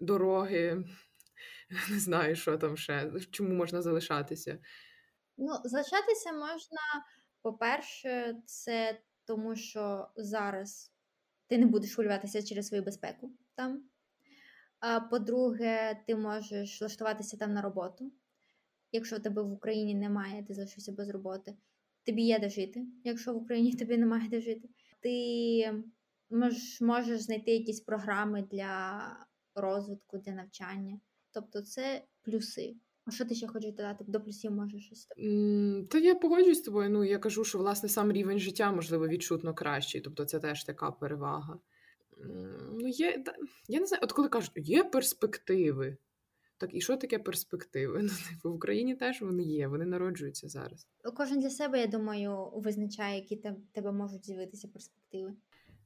дороги, не знаю, що там ще, чому можна залишатися? Ну, залишатися можна, по-перше, це тому, що зараз ти не будеш хвилюватися через свою безпеку там. А по-друге, ти можеш влаштуватися там на роботу. Якщо тебе в Україні немає, ти залишишся без роботи. Тобі є де жити, якщо в Україні тобі немає де жити. Ти мож, можеш знайти якісь програми для розвитку, для навчання. Тобто це плюси. А що ти ще хочеш додати? До плюсів може щось? Та я погоджуюсь з тобою. Ну, я кажу, що, власне, сам рівень життя, можливо, відчутно кращий. Тобто це теж така перевага. Ну, є, я не знаю, от коли кажуть, є перспективи. Так, і що таке перспективи? Ну, в Україні теж вони є, вони народжуються зараз. Кожен для себе, я думаю, визначає, які в тебе можуть з'явитися перспективи.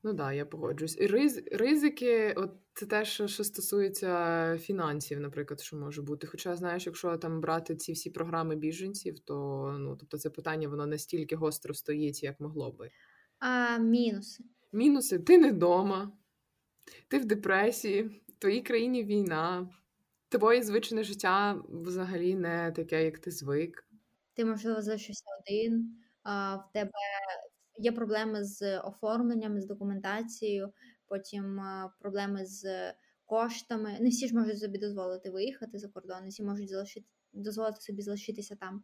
Ну да, я погоджуюсь. І риз, ризики, от це те, що, що стосується фінансів, наприклад, що може бути. Хоча, знаєш, якщо там брати ці всі програми біженців, то ну, тобто це питання, воно настільки гостро стоїть, як могло би. А мінуси? Мінуси. Ти не вдома, ти в депресії, в твоїй країні війна, твоє звичне життя взагалі не таке, як ти звик. Ти, можливо, залишився один, а в тебе... Є проблеми з оформленням, з документацією, потім проблеми з коштами. Не всі ж можуть собі дозволити виїхати за кордон, не всі можуть залишити, дозволити собі залишитися там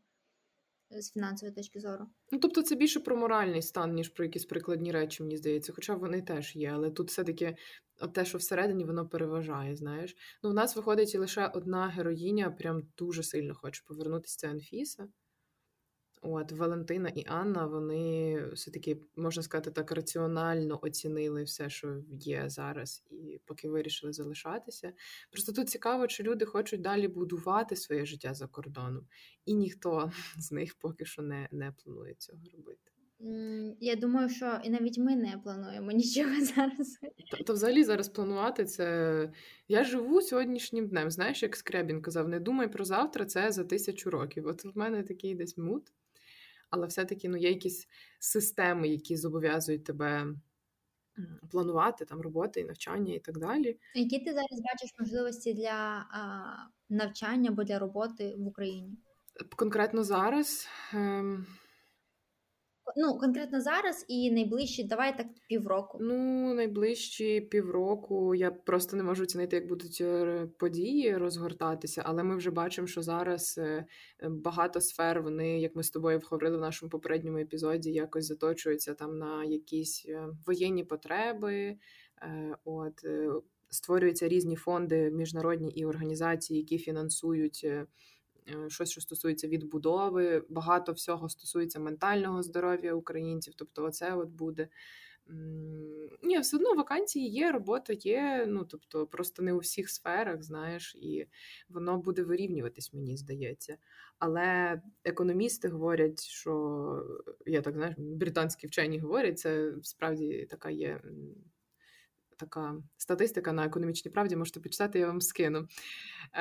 з фінансової точки зору. Ну, тобто це більше про моральний стан, ніж про якісь прикладні речі, мені здається. Хоча вони теж є, але тут все-таки те, що всередині, воно переважає, знаєш. Ну, в нас виходить і лише одна героїня, прям дуже сильно хоче повернутися, це Анфіса. От, Валентина і Анна, вони все-таки, можна сказати, так раціонально оцінили все, що є зараз, і поки вирішили залишатися. Просто тут цікаво, чи люди хочуть далі будувати своє життя за кордоном, і ніхто з них поки що не, не планує цього робити. Я думаю, що і навіть ми не плануємо нічого зараз. То, то взагалі зараз планувати це... Я живу сьогоднішнім днем, знаєш, як Скрябін казав, не думай про завтра, це за тисячу років. От в мене такий десь мут. Але все-таки ну, є якісь системи, які зобов'язують тебе планувати, там, роботи і навчання і так далі. Які ти зараз бачиш можливості для а, навчання або для роботи в Україні? Конкретно зараз... Ем... ну, конкретно зараз і найближчі, давай так, півроку? Ну, найближчі півроку я просто не можу оцінити, як будуть події розгортатися, але ми вже бачимо, що зараз багато сфер, вони, як ми з тобою говорили в нашому попередньому епізоді, якось заточуються там на якісь воєнні потреби, от, створюються різні фонди міжнародні і організації, які фінансують щось, що стосується відбудови, багато всього стосується ментального здоров'я українців, тобто оце от буде. Ні, все одно вакансії є, робота є, ну, тобто просто не у всіх сферах, знаєш, і воно буде вирівнюватись, мені здається. Але економісти говорять, що, я так, знаєш, британські вчені говорять, це справді така є... така статистика на економічній правді, можете почитати, я вам скину.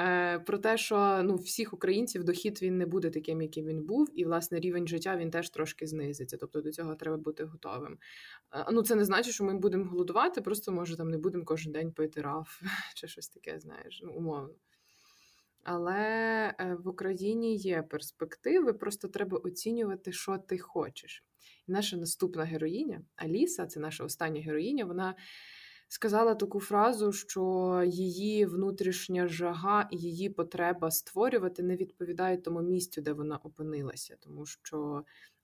Е, про те, що ну, всіх українців дохід він не буде таким, яким він був, і, власне, рівень життя він теж трошки знизиться, тобто до цього треба бути готовим. Е, ну, це не значить, що ми будемо голодувати, просто, може, там не будемо кожен день пити раф, чи щось таке, знаєш, ну, умовно. Але в Україні є перспективи, просто треба оцінювати, що ти хочеш. І наша наступна героїня, Аліса, це наша остання героїня, вона сказала таку фразу, що її внутрішня жага і її потреба створювати не відповідає тому місцю, де вона опинилася, тому що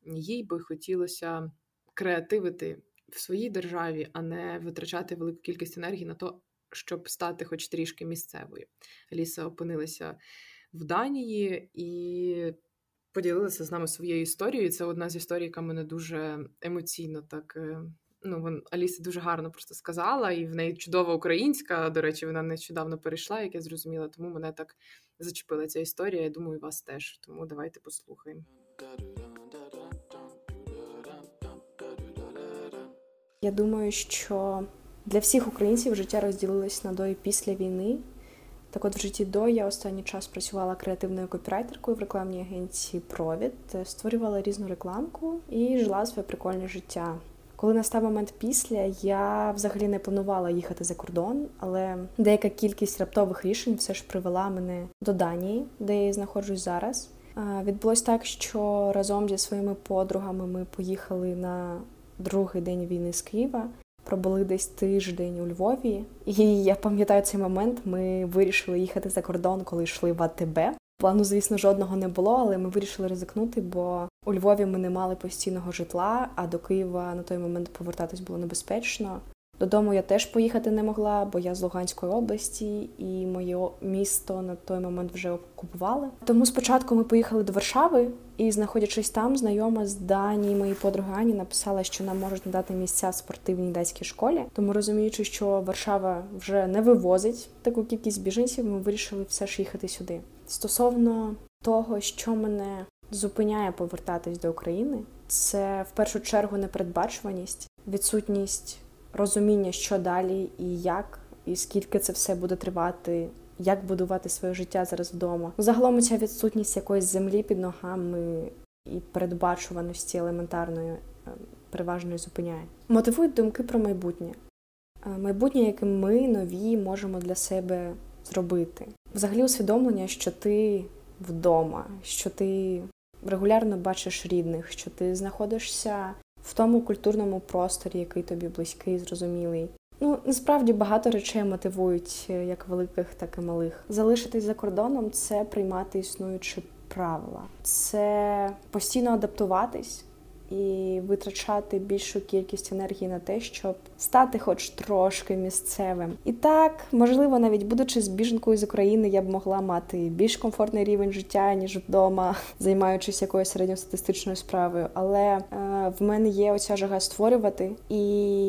їй би хотілося креативити в своїй державі, а не витрачати велику кількість енергії на то, щоб стати хоч трішки місцевою. Аліса опинилася в Данії і поділилася з нами своєю історією. Це одна з історій, яка мене дуже емоційно так... Ну, Аліса дуже гарно просто сказала, і в неї чудова українська, до речі, вона нещодавно перейшла, як я зрозуміла, тому мене так зачепила ця історія, я думаю, вас теж, тому давайте послухаємо. Я думаю, що для всіх українців життя розділилось на до і після війни. Так от в житті до я останній час працювала креативною копірайтеркою в рекламній агенції «Провід», створювала різну рекламку і жила своє прикольне життя. Коли настав момент після, я взагалі не планувала їхати за кордон, але деяка кількість раптових рішень все ж привела мене до Данії, де я знаходжусь зараз. Відбулось так, що разом зі своїми подругами ми поїхали на другий день війни з Києва, пробули десь тиждень у Львові. І я пам'ятаю цей момент, ми вирішили їхати за кордон, коли йшли в а те бе. Плану, звісно, жодного не було, але ми вирішили ризикнути, бо у Львові ми не мали постійного житла, а до Києва на той момент повертатись було небезпечно. Додому я теж поїхати не могла, бо я з Луганської області, і моє місто на той момент вже окупували. Тому спочатку ми поїхали до Варшави, і, знаходячись там, знайома з Данії моєї подруги Ані написала, що нам можуть надати місця в спортивній датській школі. Тому, розуміючи, що Варшава вже не вивозить таку кількість біженців, ми вирішили все ж їхати сюди. Стосовно того, що мене зупиняє повертатись до України, це в першу чергу непередбачуваність, відсутність розуміння, що далі і як, і скільки це все буде тривати, як будувати своє життя зараз вдома. Загалом ця відсутність якоїсь землі під ногами і передбачуваності елементарної переважно зупиняє. Мотивують думки про майбутнє. Майбутнє, яке ми, нові, можемо для себе зробити. Взагалі усвідомлення, що ти вдома, що ти регулярно бачиш рідних, що ти знаходишся в тому культурному просторі, який тобі близький, зрозумілий. Ну, насправді, багато речей мотивують, як великих, так і малих. Залишитись за кордоном – це приймати існуючі правила. Це постійно адаптуватись і витрачати більшу кількість енергії на те, щоб стати хоч трошки місцевим. І так, можливо, навіть будучи з біженкою з України, я б могла мати більш комфортний рівень життя, ніж вдома, займаючись якоюсь середньостатистичною справою. Але е, в мене є оця жага створювати, і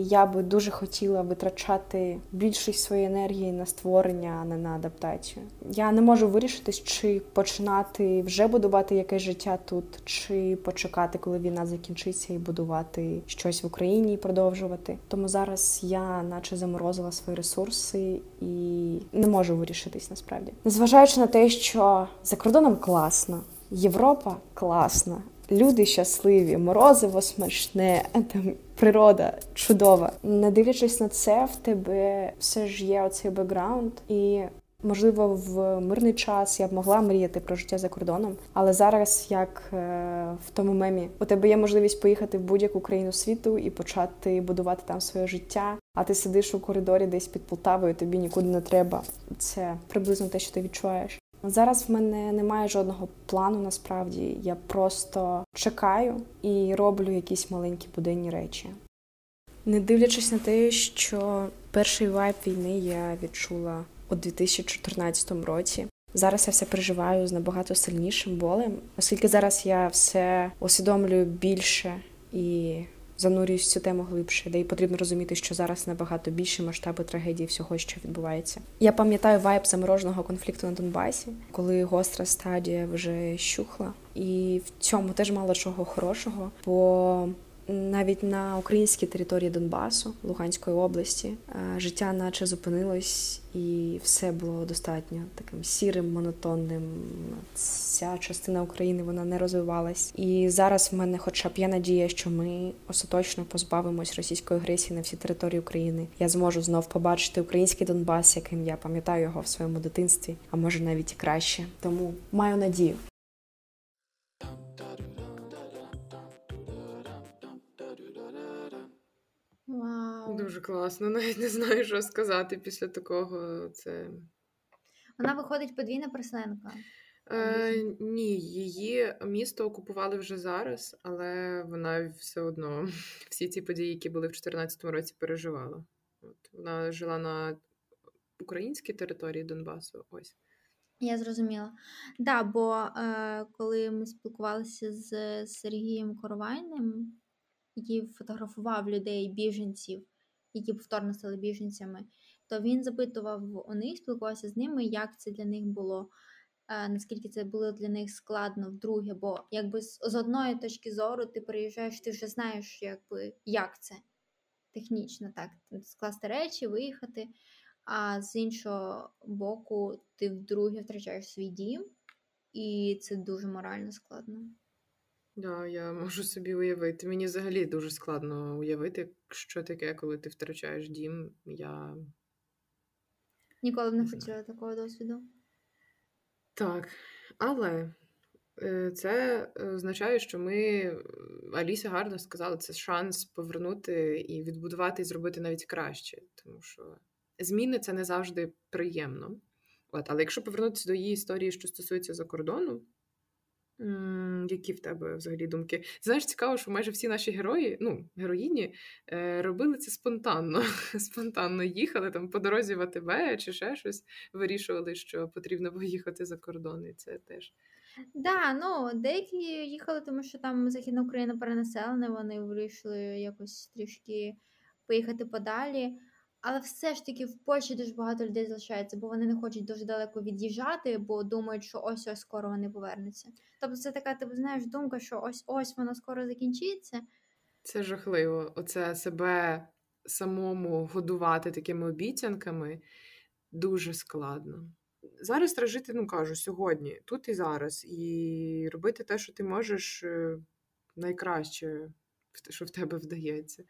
я би дуже хотіла витрачати більшість своєї енергії на створення, а не на адаптацію. Я не можу вирішитись, чи починати вже будувати якесь життя тут, чи почекати, коли війна закінчиться, і будувати щось в Україні і продовжувати. Тому зараз я наче заморозила свої ресурси і не можу вирішитись насправді. Незважаючи на те, що за кордоном класно, Європа класна, люди щасливі, морозиво смачне, там природа чудова. Не дивлячись на це, в тебе все ж є оцей бекграунд і Можливо, в мирний час я б могла мріяти про життя за кордоном, але зараз, як в тому мемі, у тебе є можливість поїхати в будь-яку країну світу і почати будувати там своє життя, а ти сидиш у коридорі десь під Полтавою, тобі нікуди не треба. Це приблизно те, що ти відчуваєш. Зараз в мене немає жодного плану, насправді. Я просто чекаю і роблю якісь маленькі буденні речі. Не дивлячись на те, що перший вайб війни я відчула у дві тисячі чотирнадцятому році. Зараз я все переживаю з набагато сильнішим болем, оскільки зараз я все усвідомлюю більше і занурююсь в цю тему глибше, де й потрібно розуміти, що зараз набагато більші масштаби трагедії всього, що відбувається. Я пам'ятаю вайб замороженого конфлікту на Донбасі, коли гостра стадія вже щухла. І в цьому теж мало чого хорошого, бо навіть на українській території Донбасу, Луганської області, життя наче зупинилось, і все було достатньо таким сірим, монотонним. Ця частина України, вона не розвивалась. І зараз в мене хоча б є надія, що ми остаточно позбавимось російської агресії на всі території України. Я зможу знов побачити український Донбас, яким я пам'ятаю його в своєму дитинстві, а може навіть і краще. Тому маю надію. Вау. Дуже класно, навіть не знаю, що сказати після такого. Це... Вона виходить подвійна переселенка? Е, ні, її місто окупували вже зараз, але вона все одно всі ці події, які були в дві тисячі чотирнадцятому році, переживала. От, вона жила на українській території Донбасу, ось. Я зрозуміла. Да, бо е, коли ми спілкувалися з Сергієм Коровайним, який фотографував людей-біженців, які повторно стали біженцями, то він запитував у них, спілкувався з ними, як це для них було, наскільки це було для них складно вдруге, бо якби з одної точки зору ти переїжджаєш, ти вже знаєш, якби, як це технічно, так, скласти речі, виїхати, а з іншого боку ти вдруге втрачаєш свій дім, і це дуже морально складно. Так, да, я можу собі уявити. Мені взагалі дуже складно уявити, що таке, коли ти втрачаєш дім. Я ніколи б не хотіла такого досвіду. Так, але це означає, що ми, Аліса гарно сказала, це шанс повернути і відбудувати, і зробити навіть краще. Тому що зміни – це не завжди приємно. От, але якщо повернутися до її історії, що стосується закордону, які в тебе взагалі думки? Знаєш, цікаво, що майже всі наші герої, ну, героїні, робили це спонтанно. Спонтанно їхали там по дорозі в АТБ чи ще щось, вирішували, що потрібно поїхати за кордон, і це теж. Да, ну, деякі їхали, тому що там Західна Україна перенаселена, вони вирішили якось трішки поїхати подалі. Але все ж таки в Польщі дуже багато людей залишається, бо вони не хочуть дуже далеко від'їжджати, бо думають, що ось-ось скоро вони повернуться. Тобто це така, ти знаєш, думка, що ось-ось воно скоро закінчиться. Це жахливо. Оце себе самому годувати такими обіцянками дуже складно. Зараз треба жити, ну кажу, сьогодні, тут і зараз. І робити те, що ти можеш найкраще, що в тебе вдається.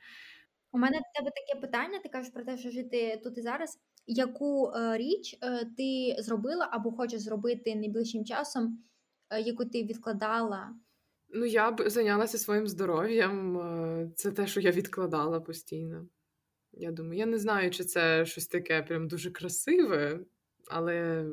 У мене до тебе таке питання, ти кажеш про те, що жити тут і зараз. Яку річ ти зробила або хочеш зробити найближчим часом, яку ти відкладала? Ну, я б зайнялася своїм здоров'ям. Це те, що я відкладала постійно. Я думаю, я не знаю, чи це щось таке прям дуже красиве, але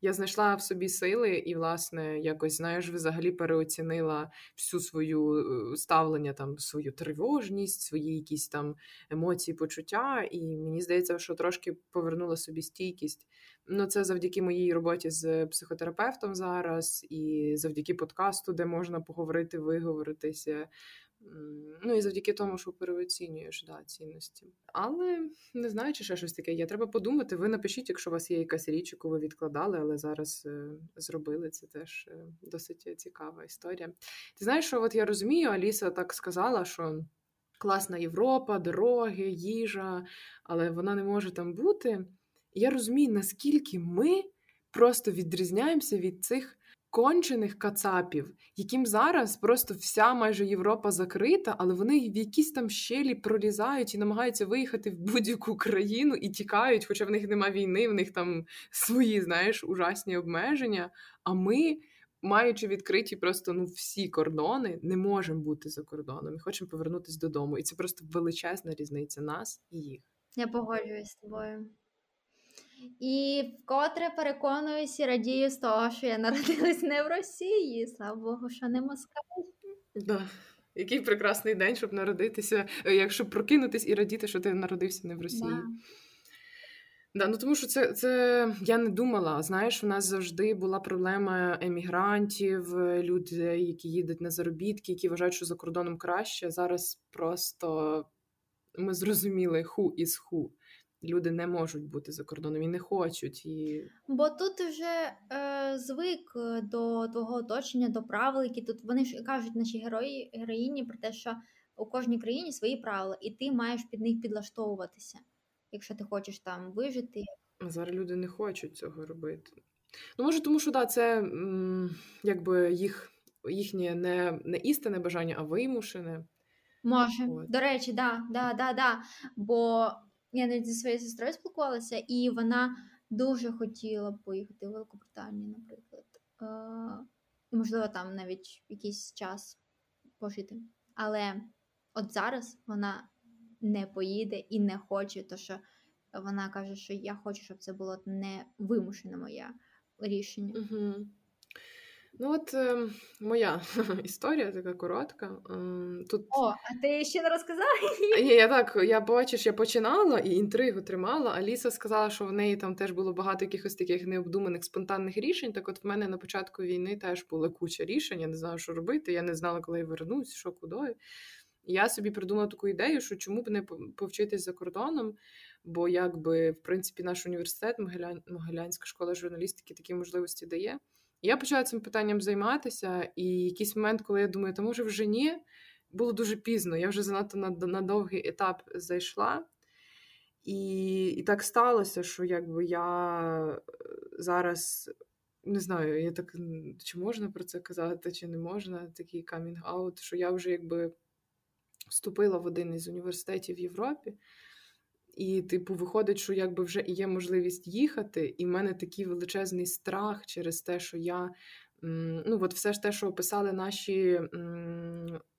я знайшла в собі сили і, власне, якось, знаєш, взагалі переоцінила всю свою ставлення, там, свою тривожність, свої якісь там емоції, почуття, і мені здається, що трошки повернула собі стійкість. Ну, це завдяки моїй роботі з психотерапевтом зараз, і завдяки подкасту, де можна поговорити, виговоритися, ну і завдяки тому, що переоцінюєш, да, цінності. Але не знаю, чи ще щось таке є. Треба подумати. Ви напишіть, якщо у вас є якась річ, яку ви відкладали, але зараз е, зробили. Це теж е, досить цікава історія. Ти знаєш, що от я розумію, Аліса так сказала, що класна Європа, дороги, їжа, але вона не може там бути. І я розумію, наскільки ми просто відрізняємося від цих кончених кацапів, яким зараз просто вся майже Європа закрита, але вони в якісь там щелі пролізають і намагаються виїхати в будь-яку країну і тікають, хоча в них нема війни, в них там свої, знаєш, ужасні обмеження. А ми, маючи відкриті просто ну, всі кордони, не можемо бути за кордоном і хочемо повернутися додому. І це просто величезна різниця нас і їх. Я погоджуюсь з тобою. І вкотре переконуюсь і радію з того, що я народилась не в Росії, слава Богу, що не москаль. Да. Який прекрасний день, щоб народитися, якщо прокинутись і радіти, що ти народився не в Росії. Да. Да, ну тому що це, це я не думала, знаєш, у нас завжди була проблема емігрантів, людей, які їдуть на заробітки, які вважають, що за кордоном краще. Зараз просто ми зрозуміли who is who. Люди не можуть бути за кордоном і не хочуть. І... Бо тут вже е, звик до твого оточення, до правил, які тут... Вони ж кажуть, наші герої, героїні, про те, що у кожній країні свої правила, і ти маєш під них підлаштовуватися, якщо ти хочеш там вижити. Зараз люди не хочуть цього робити. Ну, може, тому що, да, це м, якби їх, їхнє не, не істинне бажання, а вимушене. Може. От. До речі, да, да, да, да. Бо... Я навіть зі своєю сестрою спілкувалася, і вона дуже хотіла поїхати в Великобританію, наприклад. Е, можливо, там навіть якийсь час пожити. Але от зараз вона не поїде і не хоче, тому що вона каже, що я хочу, щоб це було не вимушене моє рішення. Угу. Ну от е, моя історія така коротка. Е, тут... О, а ти ще не розказала її? Ні, я так, я бачиш, я починала і інтригу тримала. Аліса сказала, що в неї там теж було багато якихось таких необдуманих, спонтанних рішень. Так от в мене на початку війни теж була куча рішень, я не знала, що робити, я не знала, коли я вернусь, що, куди. Я собі придумала таку ідею, що чому б не повчитись за кордоном, бо якби, в принципі, наш університет, Могилян... Могилянська школа журналістики такі можливості дає. Я почала цим питанням займатися, і якийсь момент, коли я думаю, та може вже ні, було дуже пізно, я вже занадто на, на довгий етап зайшла. І, і так сталося, що якби я зараз, не знаю, я так, чи можна про це казати, чи не можна, такий камінг-аут, що я вже якби вступила в один із університетів в Європі. І, типу, виходить, що якби вже і є можливість їхати, і в мене такий величезний страх через те, що я... Ну, от все ж те, що описали наші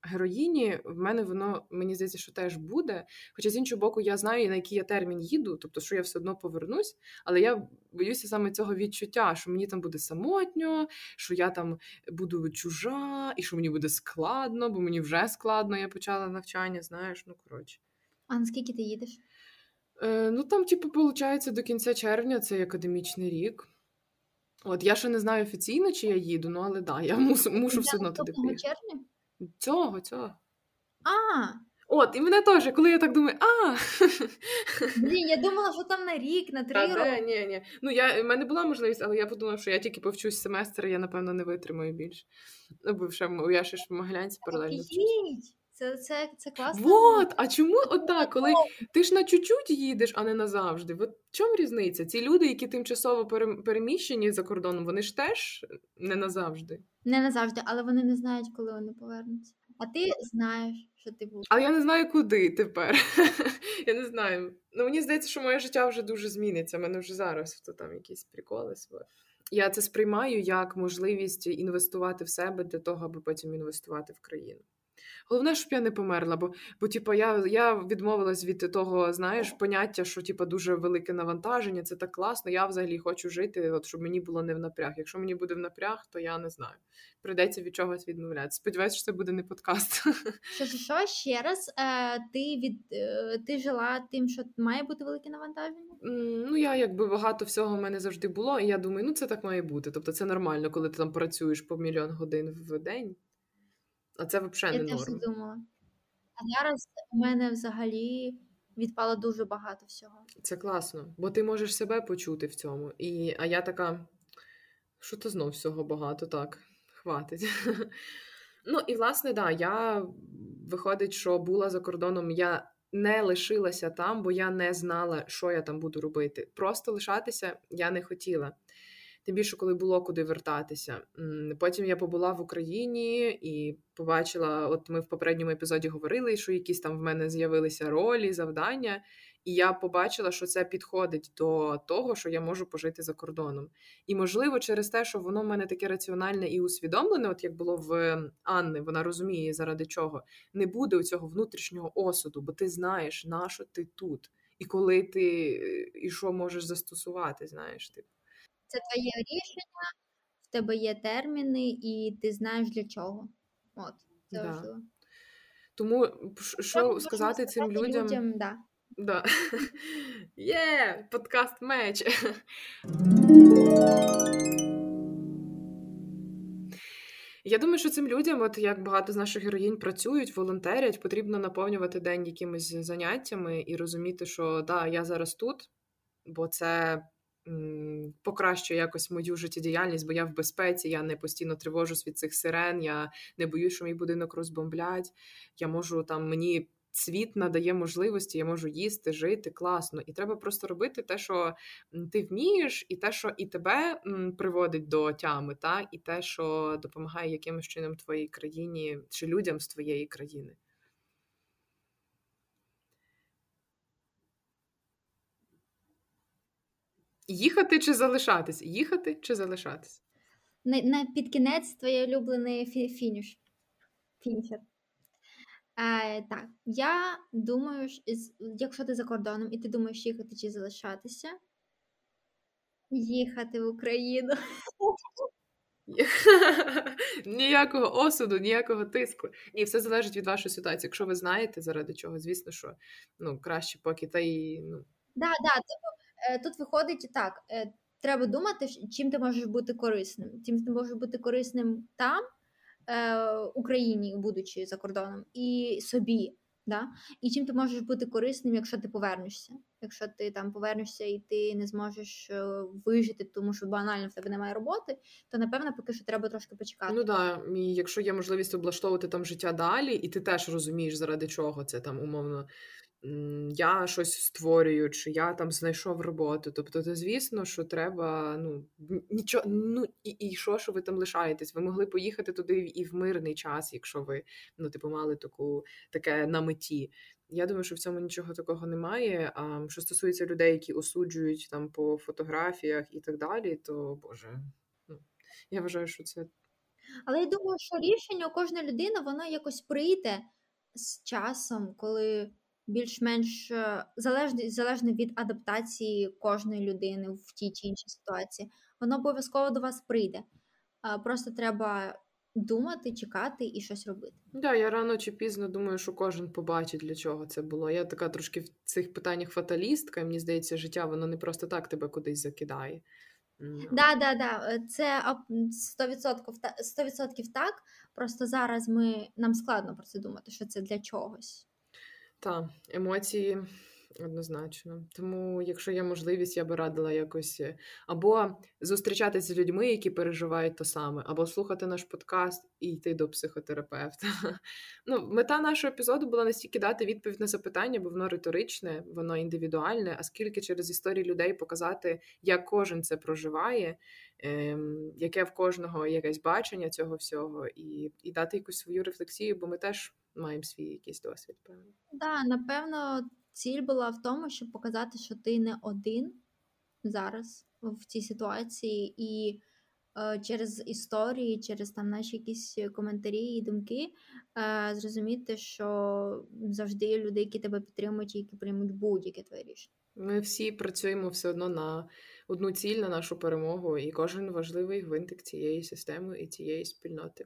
героїні, в мене воно, мені здається, що теж буде. Хоча, з іншого боку, я знаю, на який я термін їду, тобто, що я все одно повернусь, але я боюся саме цього відчуття, що мені там буде самотньо, що я там буду чужа, і що мені буде складно, бо мені вже складно, я почала навчання, знаєш, ну, коротше. А наскільки ти їдеш? Ну, там, типу, виходить, до кінця червня, це академічний рік. От, я ще не знаю офіційно, чи я їду, ну, але да, я мушу, мушу все одно туди поїхати. Червня? Цього, цього. А! От, і мене теж, коли я так думаю, а! Ні, я думала, що там на рік, на три роки. Та, ні, ні. Ну, я, в мене була можливість, але я подумала, що я тільки повчусь семестр, я, напевно, не витримаю більше. Ну, бо ще, я ще ж в Могилянці паралельно вчусь. Це, це, це класно. Вот, а чому отак, коли ти ж на чуть-чуть їдеш, а не назавжди? В чому різниця? Ці люди, які тимчасово переміщені за кордоном, вони ж теж не назавжди. Не назавжди, але вони не знають, коли вони повернуться. А ти знаєш, що ти будеш. Але я не знаю, куди тепер. Я не знаю. Ну, мені здається, що моє життя вже дуже зміниться. У мене вже зараз то там якісь приколи свої. Я це сприймаю як можливість інвестувати в себе для того, аби потім інвестувати в країну. Головне, щоб я не померла, бо, бо типу, я, я відмовилась від того, знаєш, поняття, що типу, дуже велике навантаження, це так класно, я взагалі хочу жити, от, щоб мені було не в напряг. Якщо мені буде в напряг, то я не знаю. Придеться від чогось відмовлятися. Сподіваюсь, що це буде не подкаст. Що, що, що? Ще раз, ти, від, ти жила тим, що має бути велике навантаження? Ну, я, якби, багато всього в мене завжди було, і я думаю, ну, це так має бути. Тобто, це нормально, коли ти там працюєш по мільйон годин в день. А це взагалі не норм. Я теж думала. А зараз у мене взагалі відпало дуже багато всього. Це класно, бо ти можеш себе почути в цьому. І, а я така, що то знов всього багато, так, хватить. Ну і власне, да, я, виходить, що була за кордоном, я не лишилася там, бо я не знала, що я там буду робити. Просто лишатися я не хотіла. тим більше, коли було куди вертатися. Потім я побула в Україні і побачила, от ми в попередньому епізоді говорили, що якісь там в мене з'явилися ролі, завдання, і я побачила, що це підходить до того, що я можу пожити за кордоном. І, можливо, через те, що воно в мене таке раціональне і усвідомлене, от як було в Анни, вона розуміє, заради чого, не буде у цього внутрішнього осуду, бо ти знаєш, на що ти тут, і коли ти, і що можеш застосувати, знаєш ти. Це твоє рішення, в тебе є терміни, і ти знаєш для чого. От, це да. важливо. Тому, що сказати цим людям... людям да. Да. Є! Подкаст-меч! Я думаю, що цим людям, от як багато з наших героїнь працюють, волонтерять, потрібно наповнювати день якимись заняттями і розуміти, що да, я зараз тут, бо це м- покращує якось мою життєдіяльність, бо я в безпеці, я не постійно тривожусь від цих сирен, я не боюсь, що мій будинок розбомблять, я можу там, мені світ надає можливості, я можу їсти, жити, класно. І треба просто робити те, що ти вмієш, і те, що і тебе приводить до тями, та? І те, що допомагає якимось чином твоїй країні, чи людям з твоєї країни. Їхати чи залишатись? Їхати чи залишатись? На, на під кінець твій улюблений фініш. Фінішер. Е, так, я думаю, що, якщо ти за кордоном і ти думаєш їхати чи залишатися, їхати в Україну. Ніякого осуду, ніякого тиску. Ні, все залежить від вашої ситуації. Якщо ви знаєте, заради чого, звісно, що ну, краще поки та й... Ну... Да, да, тут, тут виходить так, треба думати, чим ти можеш бути корисним. Чим ти можеш бути корисним там, Україні, будучи за кордоном, і собі, да? І чим ти можеш бути корисним, якщо ти повернешся. Якщо ти там повернешся і ти не зможеш вижити, тому що банально в тебе немає роботи, то, напевно, поки що треба трошки почекати. Ну да, і якщо є можливість облаштовувати там життя далі, і ти теж розумієш, заради чого це там, умовно, я щось створюю, чи я там знайшов роботу. Тобто, то, звісно, що треба, ну, нічого, ну, і, і що, що ви там лишаєтесь? Ви могли поїхати туди і в мирний час, якщо ви, ну, типу, мали таку, таке на меті. Я думаю, що в цьому нічого такого немає. А що стосується людей, які осуджують там по фотографіях і так далі, то, боже, ну, я вважаю, що це... Але я думаю, що рішення у кожної людини, воно якось прийде з часом, коли... більш-менш залежно, залежно від адаптації кожної людини в тій чи іншій ситуації. Воно обов'язково до вас прийде. Просто треба думати, чекати і щось робити. Так, да, я рано чи пізно думаю, що кожен побачить, для чого це було. Я така трошки в цих питаннях фаталістка, мені здається, життя, воно не просто так тебе кудись закидає. Так, так, так. Це сто відсотків так. Просто зараз ми, нам складно про це думати, що це для чогось. Та, емоції однозначно. Тому, якщо є можливість, я би радила якось або зустрічатися з людьми, які переживають то саме, або слухати наш подкаст і йти до психотерапевта. Ну, мета нашого епізоду була не стільки дати відповідь на запитання, бо воно риторичне, воно індивідуальне, а скільки через історії людей показати, як кожен це проживає, ем, яке в кожного якесь бачення цього всього, і, і дати якусь свою рефлексію, бо ми теж маємо свій якийсь досвід, певно. Да, напевно, ціль була в тому, щоб показати, що ти не один зараз в цій ситуації, і е, через історії, через там наші якісь коментарі і думки е, зрозуміти, що завжди є люди, які тебе підтримують і які приймуть будь-яке твоє рішення. Ми всі працюємо все одно на одну ціль, на нашу перемогу, і кожен важливий гвинтик цієї системи і цієї спільноти.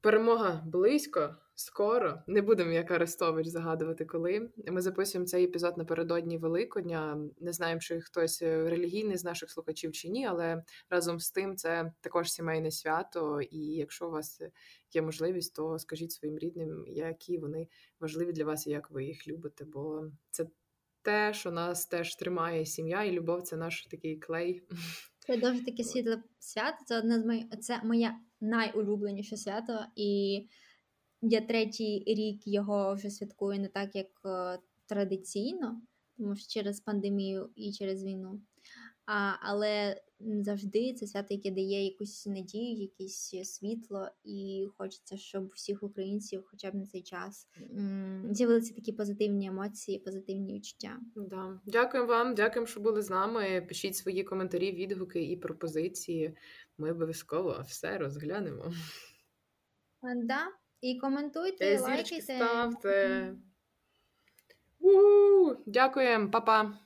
Перемога близько, скоро. Не будемо, як Арестович, загадувати, коли. Ми записуємо цей епізод напередодні Великодня. Не знаємо, чи хтось релігійний з наших слухачів чи ні, але разом з тим це також сімейне свято. І якщо у вас є можливість, то скажіть своїм рідним, які вони важливі для вас і як ви їх любите. Бо це те, що нас теж тримає сім'я, і любов – це наш такий клей. Це дуже таке світле свято. Це одне з моїх... Це моя... найулюбленіше свято, і я третій рік його вже святкую не так, як традиційно, тому що через пандемію і через війну. А, але завжди це свято, яке дає якусь надію, якесь світло, і хочеться, щоб всіх українців хоча б на цей час з'явилися такі позитивні емоції, позитивні відчуття. Да. Дякую вам, дякую, що були з нами. Пишіть свої коментарі, відгуки і пропозиції. Ми обов'язково все розглянемо. Так, да. І коментуйте, лайкайте. Ставте. Дякуємо, па-па!